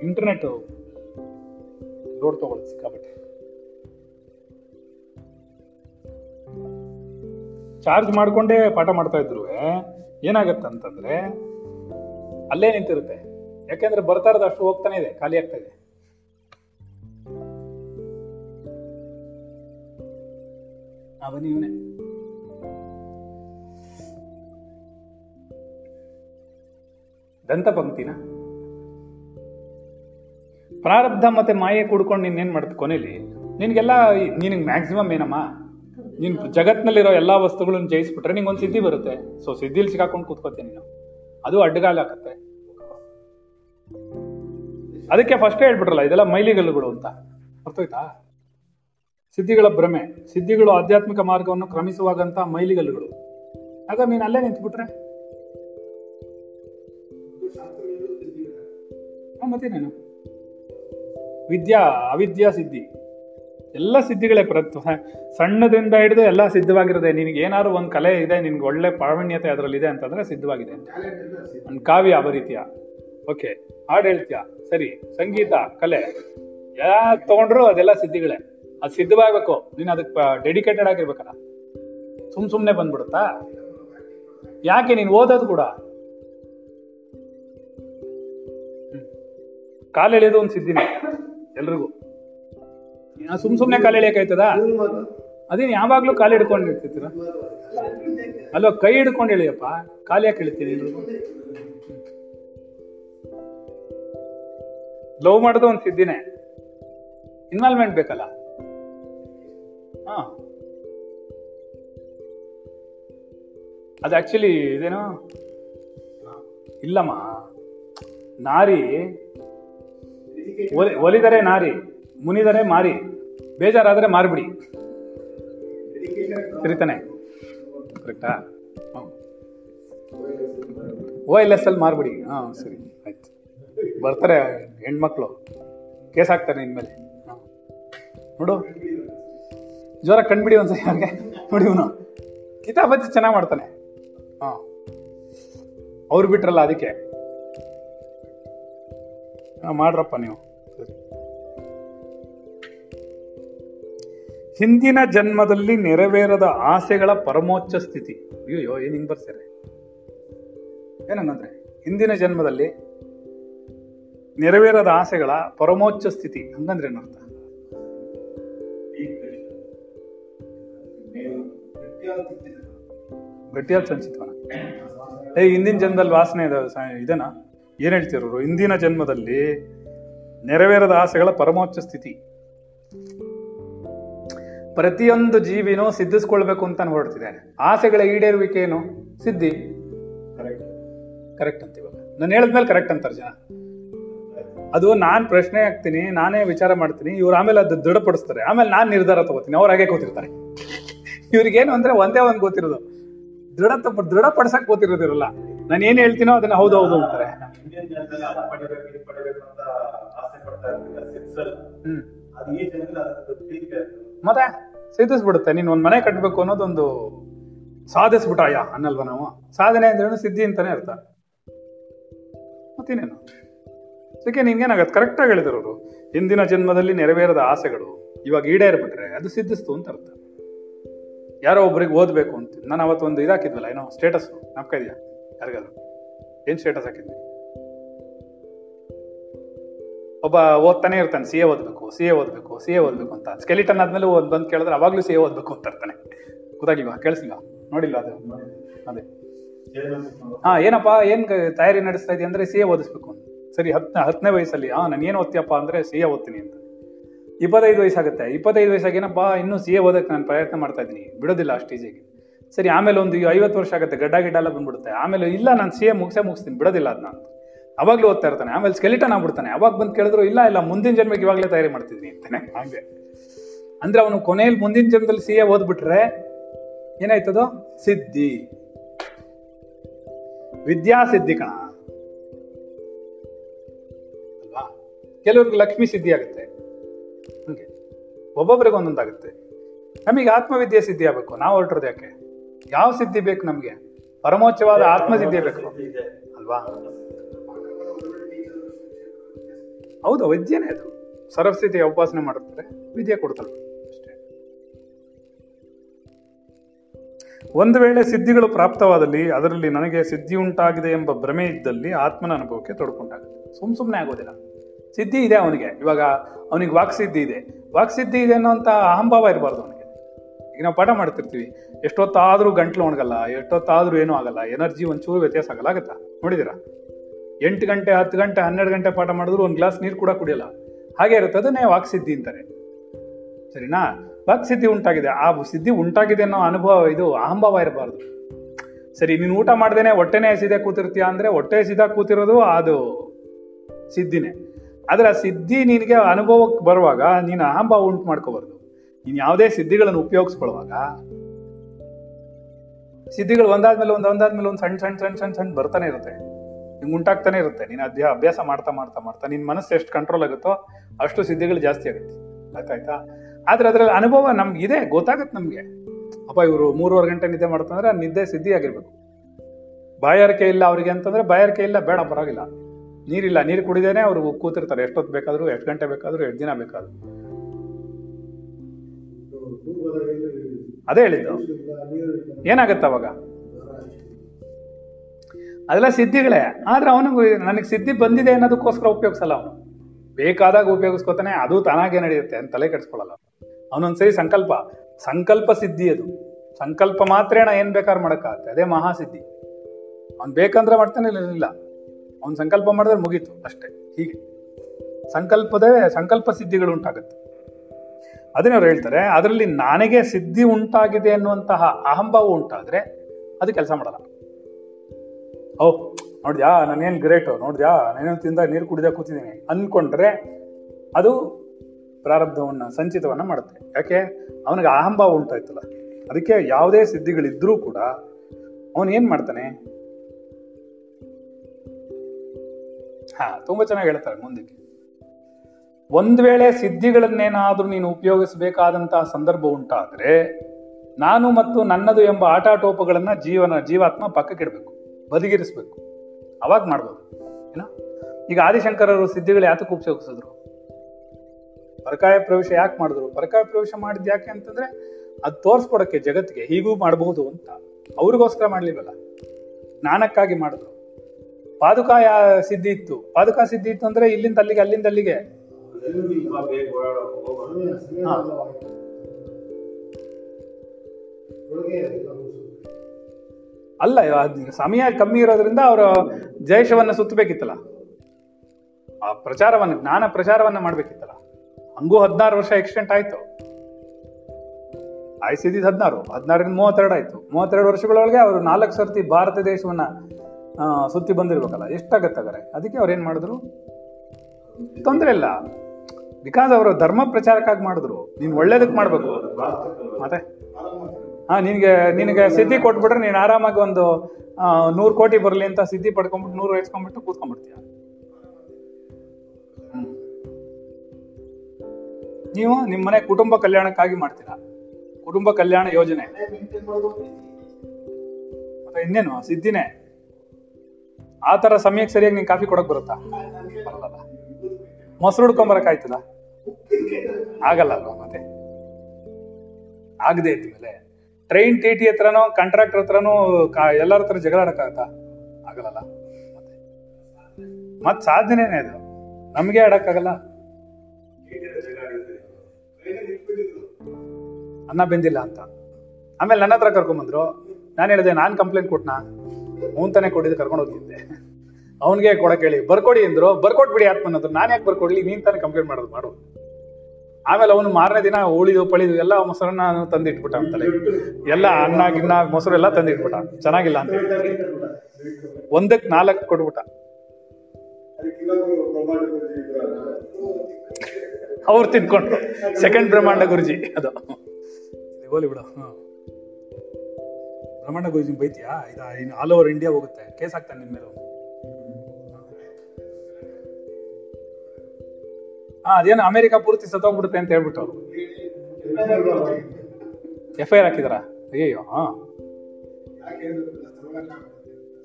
ಇಂಟರ್ನೆಟ್ ಲೋಡ್ ತಗೊಳ್ಳೋದು ಸಿಕ್ಕಾಪಟ್ಟೆ. ಚಾರ್ಜ್ ಮಾಡ್ಕೊಂಡೇ ಪಾಠ ಮಾಡ್ತಾ ಇದ್ರು, ಏನಾಗತ್ತಂತಂದ್ರೆ ಅಲ್ಲೇ ನಿಂತಿರುತ್ತೆ. ಯಾಕೆಂದ್ರೆ ಬರ್ತಾ ಇರೋದು ಅಷ್ಟು ಹೋಗ್ತಾನೆ ಇದೆ, ಖಾಲಿ ಆಗ್ತಾ ಇದೆ. ಅವನಿವನೇ ದಂತ ಪಂಕ್ತಿನ ಪ್ರಾರಬ್ಧ ಮತ್ತೆ ಮಾಯೆ ಕೂಡ್ಕೊಂಡು ನೀನೇನ್ ಮಾಡ್ತ ಕೊನೆಯಲ್ಲಿ ನಿನ್ಗೆಲ್ಲ ನಿನಗೆ ಮ್ಯಾಕ್ಸಿಮಮ್ ಏನಮ್ಮ, ನೀನ್ ಜಗತ್ನಲ್ಲಿರೋ ಎಲ್ಲಾ ವಸ್ತುಗಳನ್ನು ಜಯಿಸ್ಬಿಟ್ರೆ ನಿಂಗೆ ಒಂದು ಸಿದ್ಧಿ ಬರುತ್ತೆ. ಸೊ ಸಿದ್ಧಿಲಿ ಸಿಗಾಕೊಂಡು ಕೂತ್ಕೋತೀನಿ ನೀನು, ಅದು ಅಡ್ಡಗಾಲಾಕತ್ತೆ. ಅದಕ್ಕೆ ಫಸ್ಟ್ ಹೇಳ್ಬಿಟ್ರಲ್ಲ ಇದೆಲ್ಲ ಮೈಲಿಗಲ್ಲುಗಳು ಅಂತ, ಅರ್ಥಾಯ್ತಾ? ಸಿದ್ಧಿಗಳ ಭ್ರಮೆ, ಸಿದ್ಧಿಗಳು ಆಧ್ಯಾತ್ಮಿಕ ಮಾರ್ಗವನ್ನು ಕ್ರಮಿಸುವಾಗಂತ ಮೈಲಿಗಲ್ಲುಗಳು. ಆಗ ನೀನು ಅಲ್ಲೇ ನಿಂತ್ಬಿಟ್ರೆ ಮತ್ತೇನೇನು? ವಿದ್ಯಾ ಅವಿದ್ಯಾ ಸಿದ್ಧಿ, ಎಲ್ಲ ಸಿದ್ಧಿಗಳೇ. ಪ್ರತಿ ಸಣ್ಣದಿಂದ ಹಿಡಿದು ಎಲ್ಲ ಸಿದ್ಧವಾಗಿರುತ್ತೆ. ನಿನಗೆ ಏನಾದ್ರು ಒಂದು ಕಲೆ ಇದೆ, ನಿನ್ಗೆ ಒಳ್ಳೆ ಪ್ರಾವೀಣ್ಯತೆ ಅದರಲ್ಲಿ ಇದೆ ಅಂತಂದ್ರೆ ಸಿದ್ಧವಾಗಿದೆ. ಒಂದು ಕಾವ್ಯ ಅಪರೀತಿಯ, ಓಕೆ, ಹಾಡು ಹೇಳ್ತೀಯ, ಸರಿ, ಸಂಗೀತ ಕಲೆ ಯಾ ತಗೊಂಡ್ರು ಅದೆಲ್ಲ ಸಿದ್ಧಿಗಳೇ. ಅದು ಸಿದ್ಧವಾಗಬೇಕು, ನೀನು ಅದಕ್ಕೆ ಡೆಡಿಕೇಟೆಡ್ ಆಗಿರ್ಬೇಕಲ್ಲ. ಸುಮ್ ಸುಮ್ನೆ ಬಂದ್ಬಿಡುತ್ತಾ? ಯಾಕೆ ನೀನು ಓದೋದು ಕೂಡ, ಕಾಲು ಎಳೆಯೋದು ಒಂದು ಸಿದ್ಧಿನೇ ಎಲ್ರಿಗೂ. ಸುಮ್ ಸುಮ್ನೆ ಕಾಲು ಎಳಿಯಕಾಯ್ತದ? ಅದೇನು ಯಾವಾಗ್ಲೂ ಕಾಲು ಹಿಡ್ಕೊಂಡು ಇರ್ತಿರ್ತೀರ ಅಲ್ವಾ? ಕೈ ಹಿಡ್ಕೊಂಡು ಎಳಿಯಪ್ಪ, ಕಾಲು ಯಾಕೆ ಎಳಿತೀನಿ ಎಲ್ರಿಗೂ? ಲವ್ ಮಾಡೋದು ಒಂದು ಸಿದ್ಧಿನೇ, ಇನ್ವಾಲ್ವ್ಮೆಂಟ್ ಬೇಕಲ್ಲ. ಹಾ, ಅದು ಆಕ್ಚುಲಿ ಇದೇನು ಇಲ್ಲಮ್ಮ, ನಾರಿ ಒಲಿದರೆ ನಾರಿ, ಮುನಿದರೆ ಮಾರಿ, ಬೇಜಾರಾದ್ರೆ ಮಾರ್ಬಿಡಿ, ಸರಿತಾನೆ? ಕರೆಕ್ಟಾ? ಓ ಎಲ್ ಎಸ್ ಅಲ್ಲಿ ಮಾರ್ಬಿಡಿ. ಹಾ ಸರಿ, ಆಯ್ತು. ಬರ್ತಾರೆ ಹೆಣ್ಮಕ್ಳು, ಕೇಸ್ ಹಾಕ್ತಾರೆ ಇನ್ಮೇಲೆ. ನೋಡು, ಜ್ವರ ಕಂಡುಬಿಡಿ ಒಂದ್ಸರಿ ಅವ್ರಿಗೆ. ನೋಡಿ, ಇವನು ಕಿತಾಪತಿ ಚೆನ್ನಾಗಿ ಮಾಡ್ತಾನೆ. ಹಾ, ಅವ್ರು ಬಿಟ್ರಲ್ಲ ಅದಕ್ಕೆ. ಹಾ, ಮಾಡ್ರಪ್ಪ ನೀವು. ಹಿಂದಿನ ಜನ್ಮದಲ್ಲಿ ನೆರವೇರದ ಆಸೆಗಳ ಪರಮೋಚ್ಚ ಸ್ಥಿತಿ. ಅಯ್ಯೋ, ಏನ್ ಹಿಂಗ್ ಬರ್ತಾರೆ ಏನಂಗಂದ್ರೆ, ಹಿಂದಿನ ಜನ್ಮದಲ್ಲಿ ನೆರವೇರದ ಆಸೆಗಳ ಪರಮೋಚ್ಚ ಸ್ಥಿತಿ ಹಂಗಂದ್ರೆ ಏನರ್ಥ? ಗಟ್ಟಿಯಾಗಿ ಸಂಚಿತ್ವನ. ಏ, ಹಿಂದಿನ ಜನ್ಮದಲ್ಲಿ ವಾಸನೆ ಇದೆನಾ? ಏನ್ ಹೇಳ್ತಿರೋರು? ಹಿಂದಿನ ಜನ್ಮದಲ್ಲಿ ನೆರವೇರದ ಆಸೆಗಳ ಪರಮೋಚ್ಚ ಸ್ಥಿತಿ. ಪ್ರತಿಯೊಂದು ಜೀವಿನೂ ಸಿದ್ಧಿಸ್ಕೊಳ್ಬೇಕು ಅಂತ ಹೊರಡ್ತಿದ್ದಾನೆ. ಆಸೆಗಳ ಈಡೇರುವಿಕೆ ಏನು? ಸಿದ್ಧಿ. ಕರೆಕ್ಟ್, ಕರೆಕ್ಟ್ ಅಂತ ಇವಾಗ ನಾನು ಹೇಳಿದ್ಮೇಲೆ ಕರೆಕ್ಟ್ ಅಂತಾರೆ ಜನ. ಅದು ನಾನು ಪ್ರಶ್ನೆ ಹಾಕ್ತೀನಿ, ನಾನೇ ವಿಚಾರ ಮಾಡ್ತೀನಿ, ಇವ್ರು ಆಮೇಲೆ ಅದು ದೃಢಪಡಿಸ್ತಾರೆ, ಆಮೇಲೆ ನಾನು ನಿರ್ಧಾರ ತಗೋತೀನಿ. ಅವ್ರು ಹಾಗೆ ಕೂತಿರ್ತಾರೆ. ಇವ್ರಿಗೇನು ಅಂದ್ರೆ ಒಂದೇ ಒಂದು ಗೊತ್ತಿರೋದು, ದೃಢ ದೃಢಪಡಿಸಕ್ ಗೊತ್ತಿರೋದಿರಲ್ಲ. ನಾನು ಏನ್ ಹೇಳ್ತೀನೋ ಅದನ್ನ ಹೌದು ಹೌದು ಅಂತಾರೆ. ಮತ್ತೆ ಸಿದ್ಧಿಸ್ಬಿಡುತ್ತೆ. ನೀನ್ ಒಂದ್ ಮನೆ ಕಟ್ಬೇಕು ಅನ್ನೋದೊಂದು ಸಾಧಿಸ್ಬಿಟ್ಟಾಯ ಅನ್ನಲ್ವ ನಾವು. ಸಾಧನೆ ಅಂದ್ರೇನು? ಸಿದ್ಧಿ ಅಂತಾನೆ ಅರ್ಥ. ಮತ್ತೇನೇನು? ಅದಕ್ಕೆ ನಿನ್ಗೇನಾಗತ್ತೆ, ಕರೆಕ್ಟಾಗಿ ಹೇಳಿದ್ರು, ಹಿಂದಿನ ಜನ್ಮದಲ್ಲಿ ನೆರವೇರದ ಆಸೆಗಳು ಇವಾಗ ಈಡೇರ್ಬಿಟ್ರೆ ಅದು ಸಿದ್ಧಿಸ್ತು ಅಂತ ಅರ್ಥ. ಯಾರೋ ಒಬ್ರಿಗೆ ಓದಬೇಕು ಅಂತ ನಾನು ಅವತ್ತೊಂದು ಇದಾಕಿದ್ವಲ್ಲ, ಏನೋ ಸ್ಟೇಟಸ್ ನಾಪ್ಕ ಇದೆಯಾ ಯಾರಿಗಾದ್ರು? ಏನು ಸ್ಟೇಟಸ್ ಹಾಕಿದ್ವಿ? ಒಬ್ಬ ಓದ್ತಾನೆ ಇರ್ತಾನೆ, ಸಿ ಎ ಓದಬೇಕು ಸಿ ಎ ಓದಬೇಕು ಸಿ ಎ ಓದಬೇಕು ಅಂತ. ಸ್ಕೆಲಿಟನ್ ಆದ್ಮೇಲೆ ಒಂದು ಬಂದು ಕೇಳಿದ್ರೆ ಅವಾಗಲೂ ಸಿ ಎ ಓದಬೇಕು ಅಂತ ಇರ್ತಾನೆ. ಗೊತ್ತಾಗಿಲ್ವಾ? ಕೇಳಿಸಿಲ್ಲ? ನೋಡಿಲ್ಲ? ಅದು ಅದೇ. ಹಾ, ಏನಪ್ಪಾ ಏನ್ ತಯಾರಿ ನಡೆಸ್ತಾ ಇದೆಯಾ ಅಂದ್ರೆ ಸಿ ಎ ಓದಿಸ್ಬೇಕು ಅಂತ. ಸರಿ, ಹತ್ತ ಹತ್ತನೇ ವಯಸ್ಸಲ್ಲಿ ಹಾ ನಾನು ಏನ್ ಓದ್ತೀಯಪ್ಪ ಅಂದ್ರೆ ಸಿ ಎ ಓದ್ತೀನಿ ಅಂತ. ಇಪ್ಪತ್ತೈದು ವಯಸ್ಸಾಗುತ್ತೆ. ಇಪ್ಪತ್ತೈದು ವಯಸ್ಸಾಗಿ ಏನಪ್ಪಾ ಇನ್ನೂ ಸಿ ಎ ಓದಕ್ಕೆ ನಾನು ಪ್ರಯತ್ನ ಮಾಡ್ತಾ ಇದ್ದೀನಿ, ಬಿಡೋದಿಲ್ಲ ಅಷ್ಟು ಈಜಿಯಾಗಿ. ಸರಿ, ಆಮೇಲೆ ಒಂದು ಐವತ್ತು ವರ್ಷ ಆಗುತ್ತೆ, ಗಡ್ಡ ಗಿಡ್ಡ ಎಲ್ಲ ಬಂದ್ಬಿಡುತ್ತೆ. ಆಮೇಲೆ ಇಲ್ಲ ನಾನು ಸಿ ಎ ಮುಗಿಸೇ ಮುಗಿಸ್ತೀನಿ, ಬಿಡೋದಿಲ್ಲ ಅದನ್ನ ಅಂತ ಅವಾಗ್ಲೂ ಓದ್ತಾ ಇರ್ತಾನೆ. ಆಮೇಲೆ ಸ್ಕೆಲಿಟನ್ ಆಗ್ಬಿಡ್ತಾನೆ. ಅವಾಗ ಬಂದು ಕೇಳಿದ್ರು ಇಲ್ಲ ಇಲ್ಲ ಮುಂದಿನ ಜನ್ಮಕ್ಕೆ ಇವಾಗಲೇ ತಯಾರಿ ಮಾಡ್ತಿದ್ದೀನಿ ಅಂತಾನೆ. ಹಾಗೆ ಅಂದ್ರೆ ಅವನು ಕೊನೆಯಲ್ಲಿ ಮುಂದಿನ ಜನ್ಮದಲ್ಲಿ ಸಿ ಎ ಓದ್ಬಿಟ್ರೆ ಏನಾಯ್ತದೋ ಸಿದ್ಧಿ, ವಿದ್ಯಾ ಸಿದ್ಧಿ ಕಣ ಅಲ್ವಾ. ಕೆಲವ್ರಿಗೆ ಲಕ್ಷ್ಮಿ ಸಿದ್ಧಿ ಆಗುತ್ತೆ, ಹಂಗೆ ಒಬ್ಬೊಬ್ರಿಗೆ ಒಂದೊಂದಾಗುತ್ತೆ. ನಮಗೆ ಆತ್ಮವಿದ್ಯಾ ಸಿದ್ಧಿ ಆಗ್ಬೇಕು. ನಾವು ಹೊರಟೋದು ಯಾಕೆ? ಯಾವ ಸಿದ್ಧಿ ಬೇಕು ನಮ್ಗೆ? ಪರಮೋಚ್ಚವಾದ ಆತ್ಮಸಿದ್ಧಿ ಬೇಕು ಅಲ್ವಾ. ಹೌದು, ವಿದ್ಯೆನೇ ಅದು. ಸರ್ವಸ್ಥಿತಿಯ ಉಪಾಸನೆ ಮಾಡಿರ್ತಾರೆ, ವಿದ್ಯೆ ಕೊಡ್ತಾರೆ ಅಷ್ಟೇ. ಒಂದು ವೇಳೆ ಸಿದ್ಧಿಗಳು ಪ್ರಾಪ್ತವಾದಲ್ಲಿ ಅದರಲ್ಲಿ ನನಗೆ ಸಿದ್ಧಿ ಉಂಟಾಗಿದೆ ಎಂಬ ಭ್ರಮೆ ಇದ್ದಲ್ಲಿ ಆತ್ಮನ ಅನುಭವಕ್ಕೆ ತೊಡಕುಂಟಾಗುತ್ತೆ. ಸುಮ್ ಸುಮ್ಮನೆ ಆಗೋದಿಲ್ಲ. ಸಿದ್ಧಿ ಇದೆ ಅವನಿಗೆ, ಇವಾಗ ಅವನಿಗೆ ವಾಕ್ಸಿದ್ಧಿ ಇದೆ. ವಾಕ್ಸಿದ್ಧಿ ಇದೆ ಅನ್ನೋಂಥ ಅಹಂಭಾವ ಇರಬಾರ್ದು ಅವನಿಗೆ. ಈಗ ನಾವು ಪಾಠ ಮಾಡ್ತಿರ್ತೀವಿ, ಎಷ್ಟೊತ್ತಾದ್ರೂ ಗಂಟ್ಲು ಒಣಗಲ್ಲ, ಎಷ್ಟೊತ್ತಾದ್ರೂ ಏನೂ ಆಗಲ್ಲ, ಎನರ್ಜಿ ಒಂಚೂರು ವ್ಯತ್ಯಾಸ ಆಗಲ್ಲ. ಆಗತ್ತಾ? ನೋಡಿದಿರಾ? ಎಂಟು ಗಂಟೆ ಹತ್ತು ಗಂಟೆ ಹನ್ನೆರಡು ಗಂಟೆ ಪಾಠ ಮಾಡಿದ್ರು ಒಂದು ಗ್ಲಾಸ್ ನೀರು ಕೂಡ ಕುಡಿಯಲ್ಲ, ಹಾಗೆ ಇರುತ್ತೆ. ಅದನ್ನೇ ವಾಕ್ಸಿದ್ಧಿ ಅಂತಾರೆ. ಸರಿನಾ? ವಾಕ್ಸಿದ್ಧಿ ಉಂಟಾಗಿದೆ, ಆ ಸಿದ್ಧಿ ಉಂಟಾಗಿದೆ ಅನ್ನೋ ಅನುಭವ, ಇದು ಅಹಂಭಾವ ಇರಬಾರ್ದು. ಸರಿ, ನೀನು ಊಟ ಮಾಡ್ದೇನೆ ಹೊಟ್ಟೆನೇ ಹಸಿದೇ ಕೂತಿರ್ತೀಯ ಅಂದರೆ ಹೊಟ್ಟೆ ಹಸಿದ ಕೂತಿರೋದು ಅದು ಸಿದ್ಧಿನೇ. ಆದರೆ ಆ ಸಿದ್ಧಿ ನಿನಗೆ ಅನುಭವಕ್ಕೆ ಬರುವಾಗ ನೀನು ಅಹಂಭಾವ ಉಂಟು ಮಾಡ್ಕೋಬಾರ್ದು. ನೀನು ಯಾವುದೇ ಸಿದ್ಧಿಗಳನ್ನು ಉಪಯೋಗಿಸ್ಕೊಳ್ಳುವಾಗ ಸಿದ್ಧಿಗಳು ಒಂದಾದ್ಮೇಲೆ ಒಂದು ಒಂದಾದ್ಮೇಲೆ ಒಂದು ಸಣ್ಣ ಸಣ್ಣ ಸಣ್ಣ ಸಣ್ಣ ಸಣ್ಣ ಬರ್ತಾನೆ ಇರುತ್ತೆ, ನಿಮ್ಗೆ ಉಂಟಾಗ್ತಾನೆ ಇರುತ್ತೆ. ನೀನು ಅಧ್ಯ ಅಭ್ಯಾಸ ಮಾಡ್ತಾ ಮಾಡ್ತಾ ಮಾಡ್ತಾ ನಿನ್ನ ಮನಸ್ಸು ಎಷ್ಟು ಕಂಟ್ರೋಲ್ ಆಗುತ್ತೋ ಅಷ್ಟು ಸಿದ್ಧಿಗಳು ಜಾಸ್ತಿ ಆಗುತ್ತೆ. ಆಯ್ತಾಯ್ತಾ? ಆದ್ರೆ ಅದ್ರಲ್ಲಿ ಅನುಭವ ನಮ್ಗೆ ಇದೆ, ಗೊತ್ತಾಗತ್ತೆ ನಮ್ಗೆ. ಅಪ್ಪ ಇವರು ಮೂರುವರೆ ಗಂಟೆ ನಿದ್ದೆ ಮಾಡ್ತಂದ್ರೆ ನಿದ್ದೆ ಸಿದ್ಧಿ ಆಗಿರ್ಬೇಕು. ಬಾಯಾರಿಕೆ ಇಲ್ಲ ಅವರಿಗೆ ಅಂತಂದ್ರೆ ಬಾಯಾರಿಕೆ ಇಲ್ಲ, ಬೇಡ ಪರವಾಗಿಲ್ಲ. ನೀರಿಲ್ಲ, ನೀರು ಕುಡಿದೇನೆ ಅವ್ರು ಕೂತಿರ್ತಾರೆ ಎಷ್ಟೊತ್ತು ಬೇಕಾದ್ರು, ಎಷ್ಟು ಗಂಟೆ ಬೇಕಾದ್ರು, ಎಷ್ಟು ದಿನ ಬೇಕಾದ್ರು. ಅದೇ ಹೇಳಿದ್ದು. ಏನಾಗತ್ತೆ ಅವಾಗ? ಅದೆಲ್ಲ ಸಿದ್ಧಿಗಳೇ. ಆದ್ರೆ ಅವನಿಗೂ ನನಗೆ ಸಿದ್ಧಿ ಬಂದಿದೆ ಅನ್ನೋದಕ್ಕೋಸ್ಕರ ಉಪಯೋಗಿಸಲ್ಲ ಅವನು. ಬೇಕಾದಾಗ ಉಪಯೋಗಿಸ್ಕೊತಾನೆ, ಅದು ತಾನಾಗೆ ನಡೆಯುತ್ತೆ ಅಂತ ತಲೆ ಕೆಡಿಸ್ಕೊಳ್ಳಲ್ಲ ಅವನೊಂದ್ಸರಿ. ಸಂಕಲ್ಪ ಸಂಕಲ್ಪ ಸಿದ್ಧಿ ಅದು. ಸಂಕಲ್ಪ ಮಾತ್ರ ನಾ ಏನ್ ಬೇಕಾದ್ರೂ ಮಾಡಕ್ಕಾಗತ್ತೆ, ಅದೇ ಮಹಾಸಿದ್ಧಿ. ಅವ್ನು ಬೇಕಂದ್ರೆ ಮಾಡ್ತಾನೆ, ಇಲ್ಲ ಅವ್ನು ಸಂಕಲ್ಪ ಮಾಡಿದ್ರೆ ಮುಗೀತು ಅಷ್ಟೇ. ಹೀಗೆ ಸಂಕಲ್ಪದೇ ಸಂಕಲ್ಪ ಸಿದ್ಧಿಗಳು ಉಂಟಾಗುತ್ತೆ. ಅದನ್ನೇ ಅವ್ರು ಹೇಳ್ತಾರೆ, ಅದರಲ್ಲಿ ನನಗೆ ಸಿದ್ಧಿ ಉಂಟಾಗಿದೆ ಅನ್ನುವಂತಹ ಅಹಂಭಾವ ಉಂಟಾದ್ರೆ ಅದು ಕೆಲಸ ಮಾಡಲ್ಲ. ಓ ನೋಡಿದ್ಯಾ ನಾನೇನು ಗ್ರೇಟು, ನೋಡಿದ್ಯಾ ನಾನೇನು ತಿಂದಾಗ ನೀರು ಕುಡಿದಾಗ ಕೂತಿದ್ದೀನಿ ಅಂದ್ಕೊಂಡ್ರೆ ಅದು ಪ್ರಾರಬ್ಧವನ್ನ ಸಂಚಿತವನ್ನ ಮಾಡುತ್ತೆ. ಯಾಕೆ? ಅವನಿಗೆ ಅಹಂಭಾವ ಉಂಟಾಯ್ತಲ್ಲ. ಅದಕ್ಕೆ ಯಾವುದೇ ಸಿದ್ಧಿಗಳಿದ್ರೂ ಕೂಡ ಅವನು ಏನ್ ಮಾಡ್ತಾನೆ? ಹಾ, ತುಂಬಾ ಚೆನ್ನಾಗಿ ಹೇಳ್ತಾರೆ ಮುಂದಕ್ಕೆ. ಒಂದ್ ವೇಳೆ ಸಿದ್ಧಿಗಳನ್ನೇನಾದ್ರೂ ನೀನು ಉಪಯೋಗಿಸಬೇಕಾದಂತಹ ಸಂದರ್ಭ ಉಂಟಾದ್ರೆ ನಾನು ಮತ್ತು ನನ್ನದು ಎಂಬ ಆಟಾಟೋಪಗಳನ್ನ ಜೀವನ ಜೀವಾತ್ಮ ಪಕ್ಕಕ್ಕಿಡ್ಬೇಕು, ಬದಿಗಿರಿಸ್ಬೇಕು. ಅವಾಗ ಮಾಡ್ಬೋದು ಏನೋ. ಈಗ ಆದಿಶಂಕರರು ಸಿದ್ಧಿಗಳು ಯಾತಕ್ಕೆ ಉಪಯೋಗಿಸಿದ್ರು? ಪರಕಾಯ ಪ್ರವೇಶ ಯಾಕೆ ಮಾಡಿದ್ರು? ಪರಕಾಯ ಪ್ರವೇಶ ಮಾಡಿದ್ ಯಾಕೆ ಅಂತಂದ್ರೆ ಅದು ತೋರಿಸ್ಕೊಡಕ್ಕೆ ಜಗತ್ತಿಗೆ ಹೀಗೂ ಮಾಡಬಹುದು ಅಂತ. ಅವ್ರಿಗೋಸ್ಕರ ಮಾಡ್ಲಿಲ್ವಲ್ಲ, ಜ್ಞಾನಕ್ಕಾಗಿ ಮಾಡಿದ್ರು. ಪಾದುಕಾಯ ಸಿದ್ಧಿ ಇತ್ತು. ಪಾದುಕಾ ಸಿದ್ಧಿ ಇತ್ತು ಅಂದ್ರೆ ಇಲ್ಲಿಂದ ಅಲ್ಲಿಗೆ ಅಲ್ಲಿಂದ ಅಲ್ಲಿಗೆ ಅಲ್ಲ, ಸಮಯ ಕಮ್ಮಿ ಇರೋದ್ರಿಂದ ಅವರು ಜಯಶವನ್ನ ಸುತ್ತಬೇಕಿತ್ತಲ್ಲ, ಆ ಪ್ರಚಾರವನ್ನು ಜ್ಞಾನ ಪ್ರಚಾರವನ್ನ ಮಾಡ್ಬೇಕಿತ್ತಲ್ಲ. ಹಂಗೂ ಹದಿನಾರು ವರ್ಷ ಎಕ್ಸ್ಟೆಂಟ್ ಆಯ್ತು. ಆಯ್ಸಿದ್ ಹದಿನಾರು ಹದಿನಾರಿಂದ ಮೂವತ್ತೆರಡು ಆಯ್ತು. ಮೂವತ್ತೆರಡು ವರ್ಷಗಳೊಳಗೆ ಅವರು ನಾಲ್ಕು ಸರ್ತಿ ಭಾರತ ದೇಶವನ್ನ ಸುತ್ತಿ ಬಂದಿರ್ಬೇಕಲ್ಲ, ಎಷ್ಟಾಗತ್ತಾಗಾರೆ. ಅದಕ್ಕೆ ಅವ್ರೇನ್ ಮಾಡಿದ್ರು? ತೊಂದರೆ ಇಲ್ಲ, ಬಿಕಾಸ್ ಅವರು ಧರ್ಮ ಪ್ರಚಾರಕ್ಕಾಗಿ ಮಾಡಿದ್ರು. ನೀನ್ ಒಳ್ಳೇದಕ್ ಮಾಡ್ಬೇಕು, ಮತ್ತೆ ಹಾ ನಿನಗೆ ನಿನಗೆ ಸಿದ್ಧಿ ಕೊಟ್ಬಿಟ್ರೆ ನೀನು ಆರಾಮಾಗಿ ಒಂದು ನೂರು ಕೋಟಿ ಬರಲಿ ಅಂತ ಸಿದ್ಧಿ ಪಡ್ಕೊಂಡ್ಬಿಟ್ಟು ನೂರು ಇಟ್ಕೊಂಡ್ಬಿಟ್ಟು ಕೂತ್ಕೊಂಡ್ಬಿಡ್ತೀಯ. ನೀವು ನಿಮ್ಮನೆ ಕುಟುಂಬ ಕಲ್ಯಾಣಕ್ಕಾಗಿ ಮಾಡ್ತೀರಾ, ಕುಟುಂಬ ಕಲ್ಯಾಣ ಯೋಜನೆ. ಮತ್ತೆ ಇನ್ನೇನು ಸಿದ್ದಿನೇ. ಆ ತರ ಸಮಯಕ್ಕೆ ಸರಿಯಾಗಿ ನಿಂಗೆ ಕಾಫಿ ಕೊಡಕ್ ಬರುತ್ತಾ? ಬರಲ್ಲ. ಮೊಸರು ಹುಡ್ಕೊಂಬರಕ್ ಆಯ್ತದ? ಆಗಲ್ಲ ಅಲ್ವಾ? ಮತ್ತೆ ಆಗದೆ ಇದ್ಮೇಲೆ ಟ್ರೈನ್ ಟಿ ಟಿ ಹತ್ರನೋ ಕಾಂಟ್ರಾಕ್ಟರ್ ಹತ್ರನೂ ಎಲ್ಲರ ಹತ್ರ ಜಗಳ ಆಡಕ್ಕಾಗತ್ತಾ? ಆಗಲ್ಲ. ಮತ್ತೆ ಮತ್ ಸಾಧನೆನೇ ಅದು, ನಮ್ಗೆ ಆಡಕ್ಕಾಗಲ್ಲ. ಅನ್ನ ಬೆಂದಿಲ್ಲ ಅಂತ ಆಮೇಲೆ ನನ್ನ ಹತ್ರ ಕರ್ಕೊಂಡ್ಬಂದ್ರು. ನಾನು ಹೇಳಿದೆ ನಾನು ಕಂಪ್ಲೇಂಟ್ ಕೊಟ್ಟನಾ? ಅವ್ನು ತಾನೇ ಕೊಟ್ಟಿದ್ದು, ಕರ್ಕೊಂಡು ಹೋಗಿದ್ದೆ. ಅವನಿಗೆ ಕೊಡಕ್ಕೆ ಹೇಳಿ ಬರ್ಕೊಡಿ ಅಂದ್ರು. ಬರ್ಕೊಟ್ಬಿಡಿ ಆತ್ಮನ ಹತ್ರ, ನಾನು ಯಾಕೆ ಬರ್ಕೊಡ್ಲಿ, ನೀನ್ ತಾನೇ ಕಂಪ್ಲೇಂಟ್ ಮಾಡೋದು ಮಾಡು. ಆಮೇಲೆ ಅವನು ಮಾರನೇ ದಿನ ಉಳಿದು ಪಳಿದು ಎಲ್ಲ ಮೊಸರನ್ನ ತಂದಿಟ್ಬಿಟ್ಟ ಅಂತಲೇ, ಎಲ್ಲ ಅನ್ನ ಗಿನ್ನ ಮೊಸರು ಎಲ್ಲ ತಂದಿಟ್ಬಿಟ್ಟ. ಚೆನ್ನಾಗಿಲ್ಲ ಅಂತ ಒಂದಕ್ಕೆ ನಾಲ್ಕು ಕೊಟ್ಬಿಟ್ಟ. ಅವ್ರು ತಿನ್ಕೊಂಡ್ರು. ಸೆಕೆಂಡ್ ಬ್ರಹ್ಮಾಂಡ ಗುರುಜಿ ಅದು ಹೋಲಿ ಬಿಡು. ಹ್ಮ್ ಬ್ರಹ್ಮಾಂಡ ಗುರುಜಿ ಬೈತಿಯಾ? ಇದು ಆಲ್ ಓವರ್ ಇಂಡಿಯಾ ಹೋಗುತ್ತೆ, ಕೇಸ್ ಹಾಕ್ತಾನೆ ನಿನ್ ಮೇಲೆ. ಹಾ ಅದೇನು ಅಮೆರಿಕ ಪೂರ್ತಿ ಸತ್ತೋಗ್ಬಿಡುತ್ತೆ ಅಂತ ಹೇಳ್ಬಿಟ್ಟು ಅವ್ರು ಎಫ್ ಐ ಆರ್ ಹಾಕಿದಾರ. ಅಯ್ಯೋ ಹಾ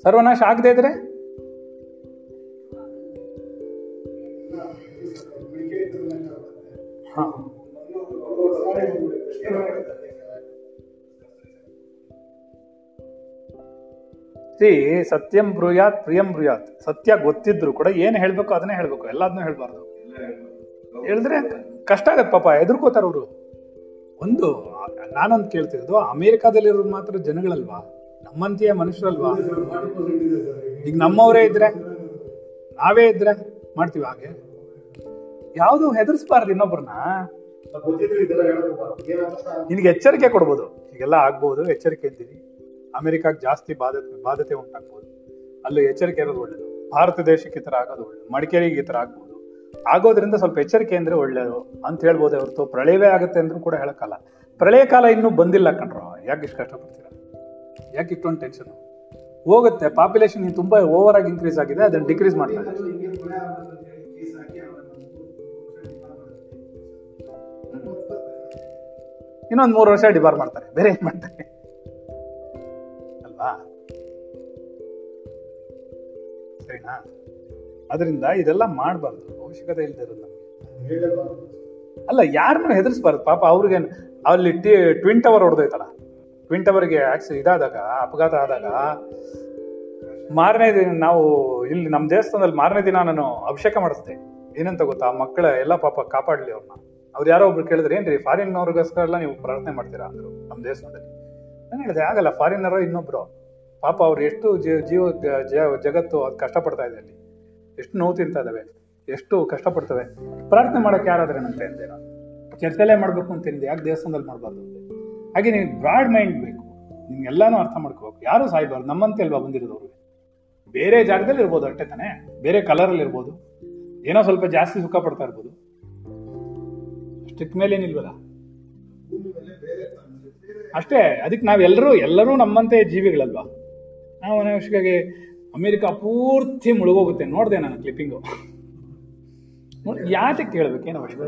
ಸರ್ವನಾಶ ಆಗದೆ ಇದ್ರೆ ಹಾ ಸಿ ಸತ್ಯಂ ಬ್ರೂಯಾತ್ ಪ್ರಿಯಂ ಬ್ರೂಯಾತ್. ಸತ್ಯ ಗೊತ್ತಿದ್ರು ಕೂಡ ಏನ್ ಹೇಳ್ಬೇಕು ಅದನ್ನೇ ಹೇಳ್ಬೇಕು, ಎಲ್ಲಾದ್ನೂ ಹೇಳ್ಬಾರ್ದು. ಹೇಳಿದ್ರೆ ಕಷ್ಟ ಆಗತ್ತೆ ಪಾಪ, ಎದುರ್ಕೋತಾರ ಅವರು. ಒಂದು ನಾನೊಂದು ಕೇಳ್ತಿರೋದು, ಅಮೆರಿಕಾದಲ್ಲಿರೋದು ಮಾತ್ರ ಜನಗಳಲ್ವಾ, ನಮ್ಮಂತೆಯೇ ಮನುಷ್ಯರಲ್ವಾ? ಈಗ ನಮ್ಮವರೇ ಇದ್ರೆ ನಾವೇ ಇದ್ರೆ ಮಾಡ್ತೀವಿ ಹಾಗೆ? ಯಾವುದು ಹೆದರ್ಸ್ಬಾರ್ದು ಇನ್ನೊಬ್ರನ್ನ, ನಿನಗೆ ಎಚ್ಚರಿಕೆ ಕೊಡ್ಬೋದು. ಈಗೆಲ್ಲ ಆಗ್ಬಹುದು, ಎಚ್ಚರಿಕೆ ಇದ್ದೀನಿ. ಅಮೆರಿಕಾಗ್ ಜಾಸ್ತಿ ಬಾಧತೆ ಬಾಧತೆ ಉಂಟಾಗ್ಬೋದು, ಅಲ್ಲಿ ಎಚ್ಚರಿಕೆ ಇರೋದು ಒಳ್ಳೇದು. ಭಾರತ ದೇಶಕ್ಕೆ ಈ ತರ ಆಗೋದು ಒಳ್ಳೇದು, ಮಡಿಕೇರಿಗೆ ಈ ತರ ಆಗ್ಬೋದು. ಆಗೋದ್ರಿಂದ ಸ್ವಲ್ಪ ಎಚ್ಚರಿಕೆ ಅಂದ್ರೆ ಒಳ್ಳೇದು ಅಂತ ಹೇಳ್ಬೋದೇ ಹೊರತು ಪ್ರಳಯವೇ ಆಗುತ್ತೆ ಅಂದ್ರೂ ಕೂಡ ಹೇಳಕ್ಕಲ್ಲ. ಪ್ರಳಯ ಕಾಲ ಇನ್ನೂ ಬಂದಿಲ್ಲ ಕಣ್ರೋ, ಯಾಕೆ ಇಷ್ಟು ಕಷ್ಟಪಡ್ತೀರ, ಯಾಕೆ ಇಷ್ಟೊಂದು ಟೆನ್ಷನ್? ಹೋಗುತ್ತೆ, ಪಾಪ್ಯುಲೇಷನ್ ತುಂಬಾ ಓವರ್ ಆಗಿ ಇನ್ಕ್ರೀಸ್ ಆಗಿದೆ, ಅದನ್ನ ಡಿಕ್ರೀಸ್ ಮಾಡ್ತಾರೆ. ಇನ್ನೊಂದು ಮೂರು ವರ್ಷ ಡಿಬಾರ್ ಮಾಡ್ತಾರೆ, ಬೇರೆ ಏನ್ ಮಾಡ್ತಾರೆ ಅಲ್ವಾ? ಸರಿನಾ? ಅದರಿಂದ ಇದೆಲ್ಲ ಮಾಡಬಾರ್ದು, ಅವಶ್ಯಕತೆ ಇಲ್ಲದೆ ಇರೋದು ನಮ್ಗೆ. ಅಲ್ಲ, ಯಾರನ್ನೂ ಹೆದರ್ಸ್ಬಾರ್ದು ಪಾಪ. ಅವ್ರಿಗೆ ಅಲ್ಲಿ ಟಿ ಟ್ವಿನ್ ಟವರ್ ಹೊಡೆದೋಯ್ತಲ್ಲ, ಟ್ವಿನ್ ಟವರ್ಗೆ ಆಕ್ಸಿ ಇದಾದಾಗ ಅಪಘಾತ ಆದಾಗ ಮಾರನೇ ದಿನ ನಾವು ಇಲ್ಲಿ ನಮ್ಮ ದೇವಸ್ಥಾನದಲ್ಲಿ ಮಾರನೇ ದಿನ ನಾನು ಅಭಿಷೇಕ ಮಾಡಿಸ್ದೆ. ಏನಂತ ಗೊತ್ತಾ, ಮಕ್ಕಳ ಎಲ್ಲ ಪಾಪ ಕಾಪಾಡ್ಲಿ ಅವ್ರನ್ನ. ಅವ್ರು ಯಾರೋ ಒಬ್ರು ಕೇಳಿದ್ರೆ, ಏನ್ರಿ ಫಾರಿನ್ನವ್ರಿಗೋಸ್ಕರ ಎಲ್ಲ ನೀವು ಪ್ರಾರ್ಥನೆ ಮಾಡ್ತೀರಾ ಅಂದ್ರು ನಮ್ಮ ದೇವಸ್ಥಾನದಲ್ಲಿ. ನಾನು ಹೇಳಿದೆ ಆಗಲ್ಲ, ಫಾರಿನ್ನರೋ ಇನ್ನೊಬ್ರು ಪಾಪ, ಅವ್ರು ಎಷ್ಟು ಜೀವ ಜಗತ್ತು ಅದು ಕಷ್ಟಪಡ್ತಾ ಇದೆ, ಅಲ್ಲಿ ಎಷ್ಟು ನೋವು ತಿಂತಾ ಇದಾವೆ, ಎಷ್ಟು ಕಷ್ಟಪಡ್ತವೆ, ಪ್ರಾರ್ಥನೆ ಮಾಡಕ್ಕೆ ಯಾರಾದ್ರೇನಂತೆ ಅಂದೆ ನಾನು. ಚರ್ಚೆಲೇ ಮಾಡ್ಬೇಕು ಅಂತ ಹೇಳಿದೆ, ಯಾಕೆ ದೇವಸ್ಥಾನದಲ್ಲಿ ಮಾಡಬಾರ್ದು? ಹಾಗೆ ನಿನ್ಗೆ ಬ್ರಾಡ್ ಮೈಂಡ್ ಬೇಕು, ನಿನ್ಗೆಲ್ಲಾನು ಅರ್ಥ ಮಾಡ್ಕೋಬೇಕು. ಯಾರು ಸಾಯ್ಬಾರ್ದು, ನಮ್ಮಂತೆ ಅಲ್ವಾ ಬಂದಿರೋದು. ಅವ್ರಿಗೆ ಬೇರೆ ಜಾಗದಲ್ಲಿ ಇರ್ಬೋದು ಅಷ್ಟೇ ತಾನೆ, ಬೇರೆ ಕಲರಲ್ಲಿ ಇರ್ಬೋದು, ಏನೋ ಸ್ವಲ್ಪ ಜಾಸ್ತಿ ಸುಖ ಪಡ್ತಾ ಇರ್ಬೋದು, ಸ್ಟಿಕ್ ಮೇಲೆ ಏನಿಲ್ವಲ್ಲ ಅಷ್ಟೇ. ಅದಕ್ಕೆ ನಾವೆಲ್ಲರೂ ಎಲ್ಲರೂ ನಮ್ಮಂತೆ ಜೀವಿಗಳಲ್ವಾ. ನಾವು ಅನವಶ್ಯಕವಾಗಿ ಅಮೆರಿಕ ಪೂರ್ತಿ ಮುಳುಗೋಗುತ್ತೆ, ನೋಡಿದೆ ನಾನು ಕ್ಲಿಪ್ಪಿಂಗು. ಯಾತಕ್ಕೆ ಹೇಳ್ಬೇಕೇನು ಅವಶ್ಯ?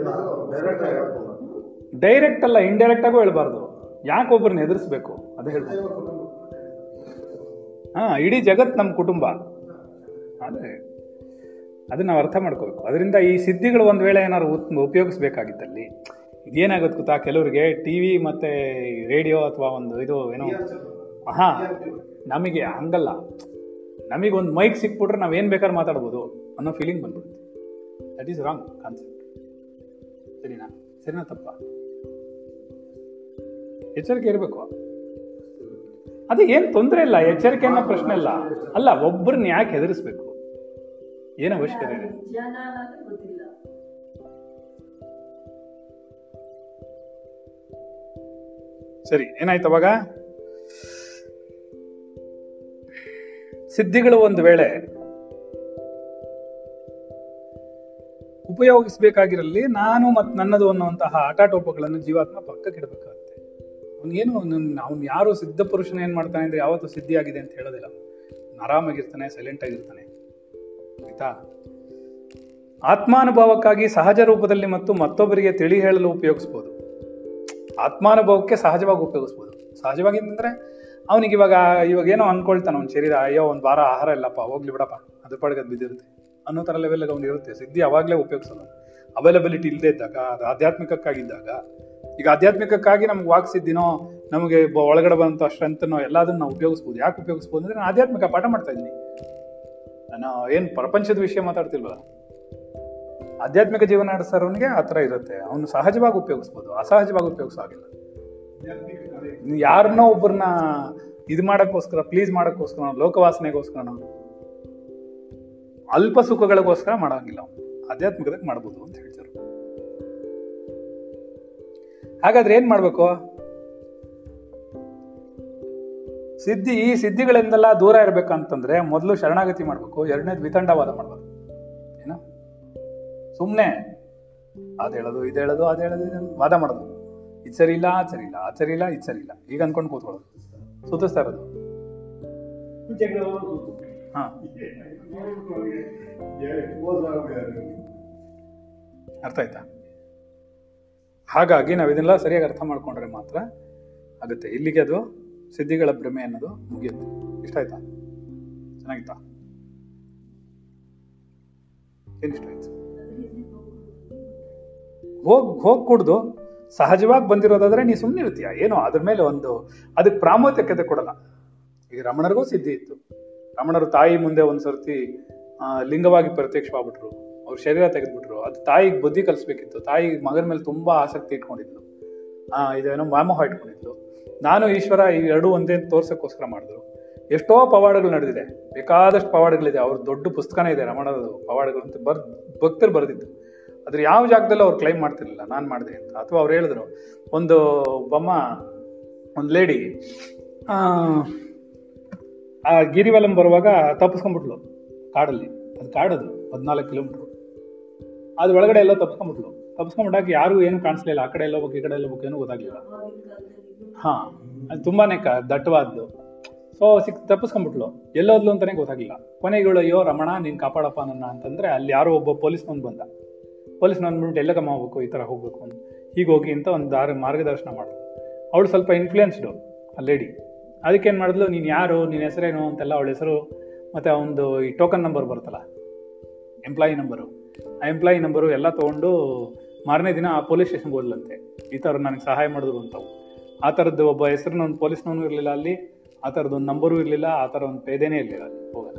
ಡೈರೆಕ್ಟ್ ಅಲ್ಲ, ಇಂಡೈರೆಕ್ಟ್ ಆಗೋ ಹೇಳ್ಬಾರ್ದು. ಯಾಕೊಬ್ಬರನ್ನ ಎದುರಿಸ್ಬೇಕು ಅದು ಹೇಳ್ಬೋದು. ಹಾ ಇಡೀ ಜಗತ್ ನಮ್ಮ ಕುಟುಂಬ, ಆದರೆ ಅದನ್ನ ನಾವು ಅರ್ಥ ಮಾಡ್ಕೋಬೇಕು. ಅದರಿಂದ ಈ ಸಿದ್ಧಿಗಳು ಒಂದು ವೇಳೆ ಏನಾದ್ರು ಉಪಯೋಗಿಸ್ಬೇಕಾಗಿತ್ತಲ್ಲಿ ಇದೇನಾಗುತ್ತೆ ಗೊತ್ತಾ, ಕೆಲವರಿಗೆ ಟಿವಿ ಮತ್ತೆ ರೇಡಿಯೋ ಅಥವಾ ಒಂದು ಇದು ಏನೋ. ಹಾ ನಮಗೆ ಹಂಗಲ್ಲ, ನಮಗೊಂದು ಮೈಕ್ ಸಿಕ್ಬಿಟ್ರೆ ನಾವೇನು ಬೇಕಾದ್ರೂ ಮಾತಾಡ್ಬೋದು ಅನ್ನೋ ಫೀಲಿಂಗ್ ಬಂದ್ಬಿಡುತ್ತೆ. That is wrong concept. ಸರಿನಾ? ಸರಿನಾ ತಪ್ಪ? ಎಚ್ಚರಿಕೆ ಇರಬೇಕು. ಅದೇ ಏನು ತೊಂದರೆ ಇಲ್ಲ, ಎಚ್ಚರಿಕೆ ಅನ್ನೋ ಪ್ರಶ್ನೆ ಇಲ್ಲ. ಅಲ್ಲ, ಒಬ್ಬರನ್ನ ಯಾಕೆ ಹೆದರಿಸ್ಬೇಕು, ಏನು ಅವಶ್ಯಕತೆ ಇದೆ? ಸರಿ, ಏನಾಯ್ತು ಅವಾಗ? ಸಿದ್ಧಿಗಳು ಒಂದು ವೇಳೆ ಉಪಯೋಗಿಸ್ಬೇಕಾಗಿರಲಿ, ನಾನು ಮತ್ತು ನನ್ನದು ಅನ್ನುವಂತಹ ಆಟಾಟೋಪಗಳನ್ನು ಜೀವಾತ್ಮ ಪಕ್ಕಕ್ಕೆ ಇಡಬೇಕಾಗುತ್ತೆ. ಅವನೇನು ಅವ್ನು ಯಾರು ಸಿದ್ಧ ಪುರುಷನ ಏನ್ ಮಾಡ್ತಾನೆ ಅಂದ್ರೆ ಯಾವತ್ತೂ ಸಿದ್ಧಿ ಆಗಿದೆ ಅಂತ ಹೇಳೋದಿಲ್ಲ. ಆರಾಮಾಗಿರ್ತಾನೆ, ಸೈಲೆಂಟ್ ಆಗಿರ್ತಾನೆ. ಆಯ್ತಾ? ಆತ್ಮಾನುಭವಕ್ಕಾಗಿ ಸಹಜ ರೂಪದಲ್ಲಿ ಮತ್ತು ಮತ್ತೊಬ್ಬರಿಗೆ ತಿಳಿ ಹೇಳಲು ಉಪಯೋಗಿಸ್ಬೋದು. ಆತ್ಮಾನುಭವಕ್ಕೆ ಸಹಜವಾಗಿ ಉಪಯೋಗಿಸ್ಬೋದು. ಸಹಜವಾಗಿ ಅಂತಂದ್ರೆ ಅವನಿಗೆ ಇವಾಗ ಇವಾಗ ಏನೋ ಅಂದ್ಕೊಳ್ತಾನೆ ಅವ್ನ ಶರೀರ, ಅಯ್ಯೋ ಒಂದು ವಾರ ಆಹಾರ ಇಲ್ಲಪ್ಪ ಹೋಗ್ಲಿ ಬಿಡಪ್ಪ ಅದು ಪಡ್ಗದು ಬಿದ್ದಿರುತ್ತೆ ಅನ್ನೋ ಥರ ಲೆವೆಲ್ಗೆ ಅವ್ನು ಇರುತ್ತೆ. ಸಿದ್ಧಿ ಅವಾಗಲೇ ಉಪಯೋಗಿಸೋದು ಅವೈಲಬಿಲಿಟಿ ಇಲ್ಲದೆ ಇದ್ದಾಗ, ಅದು ಆಧ್ಯಾತ್ಮಿಕಕ್ಕಾಗಿದ್ದಾಗ. ಈಗ ಆಧ್ಯಾತ್ಮಿಕಕ್ಕಾಗಿ ನಮ್ಗೆ ವಾಗ್ಸಿದ್ದಿನೋ ನಮಗೆ ಒಳಗಡೆ ಬಂತ ಸ್ಟ್ರೆಂತನೋ ಎಲ್ಲದನ್ನು ನಾವು ಉಪಯೋಗಿಸ್ಬೋದು. ಯಾಕೆ ಉಪಯೋಗಿಸ್ಬೋದು ಅಂದರೆ ನಾನು ಆಧ್ಯಾತ್ಮಿಕ ಪಾಠ ಮಾಡ್ತಾ ಇದ್ದೀನಿ, ನಾನು ಏನು ಪ್ರಪಂಚದ ವಿಷಯ ಮಾತಾಡ್ತಿಲ್ವಲ್ಲ. ಆಧ್ಯಾತ್ಮಿಕ ಜೀವನ ನಡೆಸೋರವನಿಗೆ ಆ ಥರ ಇರುತ್ತೆ, ಅವನು ಸಹಜವಾಗಿ ಉಪಯೋಗಿಸ್ಬೋದು, ಅಸಹಜವಾಗಿ ಉಪಯೋಗಿಸೋಗಿಲ್ಲ. ಯಾರನ್ನೋ ಒಬ್ಬರನ್ನ ಇದು ಮಾಡೋಕ್ಕೋಸ್ಕರ, ಪ್ಲೀಸ್ ಮಾಡೋಕ್ಕೋಸ್ಕರ, ಲೋಕವಾಸನೆಗೋಸ್ಕರನೋ ಅಲ್ಪ ಸುಖಗಳಿಗೋಸ್ಕರ ಮಾಡೋಂಗಿಲ್ಲ, ಆಧ್ಯಾತ್ಮಿಕದಾಗ ಮಾಡ್ಬೋದು ಅಂತ ಹೇಳ್ತಾರೆ. ಹಾಗಾದ್ರೆ ಏನ್ ಮಾಡ್ಬೇಕು? ಸಿದ್ಧಿ ಈ ಸಿದ್ಧಿಗಳಿಂದೆಲ್ಲ ದೂರ ಇರ್ಬೇಕಂತಂದ್ರೆ ಮೊದಲು ಶರಣಾಗತಿ ಮಾಡ್ಬೇಕು, ಎರಡನೇದು ವಿತಂಡವಾದ ಮಾಡ್ಬೇಕು. ಏನೋ ಸುಮ್ಮನೆ ಅದ್ ಹೇಳೋದು ಇದು ಹೇಳೋದು ಅದ್ ಹೇಳೋದು ವಾದ ಮಾಡೋದು, ಇದು ಸರಿ ಇಲ್ಲ ಅದು ಸರಿ ಇಲ್ಲ ಅದು ಸರಿ ಇಲ್ಲ ಇದು ಸರಿ ಇಲ್ಲ ಈಗ ಅನ್ಕೊಂಡು ಕೂತ್ಕೊಳ್ಳೋದು, ಸುತ್ತಿಸ್ತಾ ಇರೋದು. ಹಾ ಅರ್ಥ ಆಯ್ತಾ? ಹಾಗಾಗಿ ನಾವಿದನ್ನೆಲ್ಲ ಸರಿಯಾಗಿ ಅರ್ಥ ಮಾಡ್ಕೊಂಡ್ರೆ ಮಾತ್ರ ಆಗುತ್ತೆ. ಇಲ್ಲಿಗೆ ಅದು ಸಿದ್ಧಿಗಳ ಭ್ರಮೆ ಅನ್ನೋದು ಮುಗಿಯುತ್ತೆ. ಇಷ್ಟ ಆಯ್ತಾ? ಚೆನ್ನಾಗಿತ್ತಾ? ಏನಿಷ್ಟ ಆಯ್ತು? ಹೋಗ್ ಹೋಗ್ ಕುಡ್ದು ಸಹಜವಾಗಿ ಬಂದಿರೋದಾದ್ರೆ ನೀ ಸುಮ್ಮನೆ ಇರ್ತೀಯ, ಏನೋ ಅದ್ರ ಮೇಲೆ ಒಂದು ಅದಕ್ಕೆ ಪ್ರಾಮುಖ್ಯತೆ ಕೊಡಲ್ಲ. ಈಗ ರಮಣರಿಗೂ ಸಿದ್ಧಿ ಇತ್ತು. ರಮಣರು ತಾಯಿ ಮುಂದೆ ಒಂದ್ಸರ್ತಿ ಲಿಂಗವಾಗಿ ಪ್ರತ್ಯಕ್ಷವಾಗ್ಬಿಟ್ರು, ಅವ್ರ ಶರೀರ ತೆಗೆದ್ಬಿಟ್ರು. ಅದು ತಾಯಿಗೆ ಬುದ್ಧಿ ಕಲಿಸ್ಬೇಕಿತ್ತು. ತಾಯಿ ಮಗನ ಮೇಲೆ ತುಂಬಾ ಆಸಕ್ತಿ ಇಟ್ಕೊಂಡಿದ್ಲು, ಆ ಇದೇನೋ ವ್ಯಾಮೋಹ ಇಟ್ಕೊಂಡಿದ್ಲು. ನಾನು ಈಶ್ವರ ಈ ಎರಡೂ ಒಂದೇ ತೋರ್ಸಕ್ಕೋಸ್ಕರ ಮಾಡಿದ್ರು. ಎಷ್ಟೋ ಪವಾಡಗಳು ನಡೆದಿದೆ, ಬೇಕಾದಷ್ಟು ಪವಾಡಗಳಿದೆ. ಅವ್ರ ದೊಡ್ಡ ಪುಸ್ತಕನೇ ಇದೆ ರಮಣರದು, ಪವಾಡಗಳು ಅಂತ ಬರ್ ಭಕ್ತರು ಬರೆದಿತ್ತು. ಅದ್ರ ಯಾವ ಜಾಗದಲ್ಲೂ ಅವ್ರು ಕ್ಲೈಮ್ ಮಾಡ್ತಿರ್ಲಿಲ್ಲ ನಾನು ಮಾಡಿದೆ ಅಂತ. ಅಥವಾ ಅವ್ರು ಹೇಳಿದ್ರು, ಒಂದು ಬೊಮ್ಮ ಒಂದು ಲೇಡಿ ಆ ಗಿರಿವಲಂ ಬರುವಾಗ ತಪ್ಪಿಸ್ಕೊಂಡ್ಬಿಟ್ಲು ಕಾಡಲ್ಲಿ. ಅದು ಕಾಡದು ಹದಿನಾಲ್ಕು ಕಿಲೋಮೀಟ್ರು, ಅದು ಒಳಗಡೆ ಎಲ್ಲೋ ತಪ್ಪಿಸ್ಕೊಂಡ್ಬಿಟ್ಲು. ತಪ್ಪಿಸ್ಕೊಂಡ್ಬಿಟ್ಟಾಗ ಯಾರು ಏನು ಕಾಣಿಸ್ಲಿಲ್ಲ, ಆ ಕಡೆ ಎಲ್ಲ ಹೋಗ್ಬೇಕು ಈ ಕಡೆ ಎಲ್ಲ ಹೋಗ್ಬೇಕು ಏನೂ ಗೊತ್ತಾಗ್ಲಿಲ್ಲ. ಹಾ ಅದು ತುಂಬಾನೇ ಕ ದಟ್ಟವಾದ್ದು. ಸೊ ಸಿಕ್ ತಪ್ಪಿಸ್ಕೊಂಡ್ಬಿಟ್ಲು, ಎಲ್ಲೋದ್ಲು ಅಂತಾನೆ ಗೊತ್ತಾಗ್ಲಿಲ್ಲ. ಕೊನೆಗಳು ಅಯ್ಯೋ ರಮಣ ನೀನ್ ಕಾಪಾಡಪ್ಪ ನನ್ನ ಅಂತಂದ್ರೆ ಅಲ್ಲಿ ಯಾರೋ ಒಬ್ಬ ಪೊಲೀಸ್ನವ್ನು ಬಂದ. ಪೊಲೀಸ್ನವ್ನು ಬಂದ್ಬಿಟ್ಟು ಎಲ್ಲ ಕಮ್ಮ ಹೋಗ್ಬೇಕು, ಈ ತರ ಹೋಗ್ಬೇಕು ಅಂತ ಹೀಗೋಗಿ ಅಂತ ಒಂದು ದಾರ ಮಾರ್ಗದರ್ಶನ ಮಾಡಿದ್ರು. ಅವಳು ಸ್ವಲ್ಪ ಇನ್ಫ್ಲೂಯೆನ್ಸ್ಡು ಆ ಲೇಡಿ. ಅದಕ್ಕೇನು ಮಾಡಿದ್ಲು, ನೀನು ಯಾರು, ನಿನ್ನ ಹೆಸರೇನು ಅಂತೆಲ್ಲ ಅವಳ ಹೆಸರು ಮತ್ತು ಅವನದು ಈ ಟೋಕನ್ ನಂಬರ್ ಬರುತ್ತಲ್ಲ ಎಂಪ್ಲಾಯಿ ನಂಬರು, ಆ ಎಂಪ್ಲಾಯಿ ನಂಬರು ಎಲ್ಲ ತೊಗೊಂಡು ಮಾರನೇ ದಿನ ಆ ಪೊಲೀಸ್ ಸ್ಟೇಷನ್ಗೆ ಹೋದ್ಲಂತೆ. ಈ ಥರ ನನಗೆ ಸಹಾಯ ಮಾಡಿದ್ರು ಅಂತವು. ಆ ಥರದ್ದು ಒಬ್ಬ ಹೆಸರನ್ನ ಒಂದು ಪೊಲೀಸ್ನವನು ಇರಲಿಲ್ಲ ಅಲ್ಲಿ, ಆ ಥರದ್ದು ಒಂದು ನಂಬರೂ ಇರಲಿಲ್ಲ, ಆ ಥರ ಒಂದು ಪೇದೇನೇ ಇರಲಿಲ್ಲ ಅಲ್ಲಿ ಹೋಗೋಣ.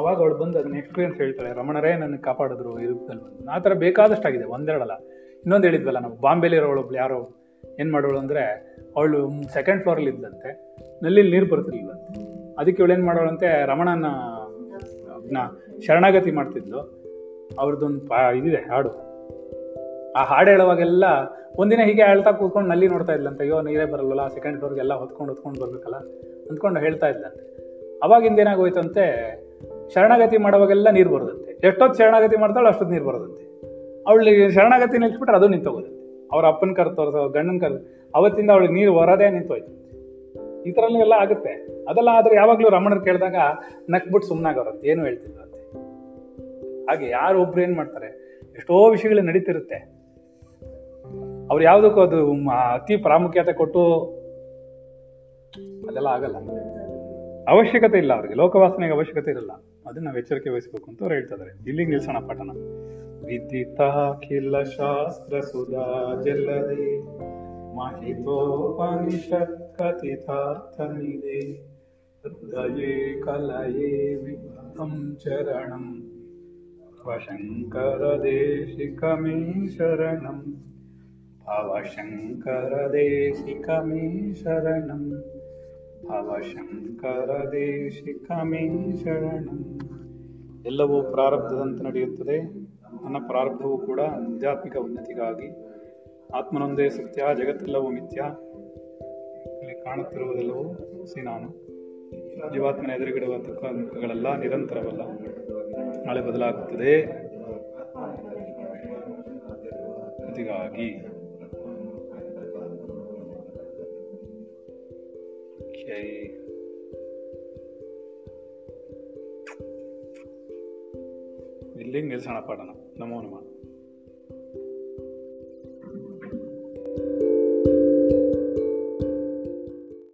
ಅವಾಗ ಅವಳು ಬಂದು ಅದನ್ನ ಎಕ್ಸ್ಪೀರಿಯನ್ಸ್ ಹೇಳ್ತಾಳೆ, ರಮಣರೇ ನನಗೆ ಕಾಪಾಡಿದ್ರು ಇರುತ್ತಲ್ಲಿ ಬಂದು. ಆ ಥರ ಬೇಕಾದಷ್ಟಾಗಿದೆ, ಒಂದೆರಡಲ್ಲ. ಇನ್ನೊಂದು ಹೇಳಿದ್ವಲ್ಲ ನಾವು, ಬಾಂಬೆಲಿರೋಳೊಬ್ಳು ಯಾರೋ ಏನು ಮಾಡೋಳು ಅಂದರೆ, ಅವಳು ಸೆಕೆಂಡ್ ಫ್ಲೋರಲ್ಲಿ ಇದ್ದಂತೆ, ನಲ್ಲಿ ನೀರು ಬರ್ತಿರ್ಲಿಲ್ಲಂತೆ. ಅದಕ್ಕೆ ಇವಳೇನು ಮಾಡೋಳಂತೆ, ರಮಣನ ಶರಣಾಗತಿ ಮಾಡ್ತಿದ್ಲು. ಅವ್ರದ್ದೊಂದು ಪಾ ಇದಿದೆ ಹಾಡು. ಆ ಹಾಡು ಹೇಳುವಾಗೆಲ್ಲ ಒಂದಿನ ಹೀಗೆ ಹೇಳ್ತಾ ಕೂತ್ಕೊಂಡು ನಲ್ಲಿ ನೋಡ್ತಾ ಇದ್ಲಂತೆ, ಅಯ್ಯೋ ನೀರೇ ಬರಲ್ವಲ್ಲ ಸೆಕೆಂಡ್ ಫ್ಲೋರ್ಗೆಲ್ಲ ಹೊತ್ಕೊಂಡು ಹೊತ್ಕೊಂಡು ಬರಬೇಕಲ್ಲ ಅಂದ್ಕೊಂಡು ಹೇಳ್ತಾ ಇದ್ಲಂತೆ. ಅವಾಗಿಂದ ಏನಾಗೋಯ್ತಂತೆ, ಶರಣಾಗತಿ ಮಾಡೋವಾಗೆಲ್ಲ ನೀರು ಬರೋದಂತೆ. ಎಷ್ಟೊತ್ತು ಶರಣಾಗತಿ ಮಾಡ್ತಾಳು ಅಷ್ಟೊತ್ತು ನೀರು ಬರೋದಂತೆ. ಅವಳಿಗೆ ಶರಣಾಗತಿ ನಿಲ್ಸ್ಬಿಟ್ರೆ ಅದು ನಿಂತೋಗೋದಂತೆ. ಅವ್ರ ಅಪ್ಪನ ಕರ್ ತೋರಿಸೋ ಗಂಡನ ಕರ್, ಅವತ್ತಿಂದ ಅವಳಿಗೆ ನೀರು ಹೊರದೇ ನಿಂತೋಯ್ತು. ಈ ಥರಲ್ಲೂ ಎಲ್ಲ ಆಗುತ್ತೆ ಅದೆಲ್ಲ. ಆದರೆ ಯಾವಾಗಲೂ ರಮಣರು ಕೇಳಿದಾಗ ನಕ್ಬಿಟ್ಟು ಸುಮ್ಮನಾಗವ್ರಂತೆ, ಏನು ಹೇಳ್ತಿದ್ರಂತೆ. ಹಾಗೆ ಯಾರು ಒಬ್ರು ಏನು ಮಾಡ್ತಾರೆ, ಎಷ್ಟೋ ವಿಷಯಗಳು ನಡೀತಿರುತ್ತೆ, ಅವ್ರು ಯಾವುದಕ್ಕೂ ಅದು ಅತಿ ಪ್ರಾಮುಖ್ಯತೆ ಕೊಟ್ಟು ಅದೆಲ್ಲ ಆಗಲ್ಲ. ಅವಶ್ಯಕತೆ ಇಲ್ಲ ಅವ್ರಿಗೆ, ಲೋಕವಾಸನೆಗೆ ಅವಶ್ಯಕತೆ ಇರಲ್ಲ. ಅದನ್ನ ನಾವು ಎಚ್ಚರಿಕೆ ವಹಿಸ್ಬೇಕು ಅಂತ ಅವ್ರು ಹೇಳ್ತಾ ಇದಾರೆ. ಇಲ್ಲಿಗೆ ನಿಲ್ಸೋಣ ಪಾಠನ. ವಿದಿತಾಖಿಲ ಶಾಸ್ತ್ರ ಸುಧಾ ಜಲದೆ ಮಹಿತೋಪನಿಷತ್ ಕಥಿತಾರ್ಥನಿದೆ ಹೃದಯೇ ಕಲಯೇ ವಿಭುತಂ ಚರಣಂ ಭವಶಂಕರ ದೇಶಿಕ ಮೇ ಶರಣಂ ಭವಶಂಕರ ದೇಶಿಕ ಮೇ ಶರಣಂ ಭವಶಂಕರ ದೇಶಿಕ ಮೇ ಶರಣಂ. ಎಲ್ಲವೂ ಪ್ರಾರಬ್ಧದಂತೆ ನಡೆಯುತ್ತದೆ. ನನ್ನ ಪ್ರಾರಬ್ಧವೂ ಕೂಡ ಆಧ್ಯಾತ್ಮಿಕ ಉನ್ನತಿಗಾಗಿ. ಆತ್ಮನೊಂದೇ ಸತ್ಯ, ಜಗತ್ತೆಲ್ಲವೂ ಮಿಥ್ಯ. ಇಲ್ಲಿ ಕಾಣುತ್ತಿರುವುದೆಲ್ಲವೂ ಸಿ ನಾನು. ಜೀವಾತ್ಮನ ಎದುರುಗಿಡುವ ದುಃಖ ದುಃಖಗಳೆಲ್ಲ ನಿರಂತರವಲ್ಲ, ನಾಳೆ ಬದಲಾಗುತ್ತದೆ. ಇದಕ್ಕಾಗಿ ಇಲ್ಲಿಗೆ ನಿಲ್ಸೋಣ ಪಾಠನ. ನಮೋ ನಮಃ.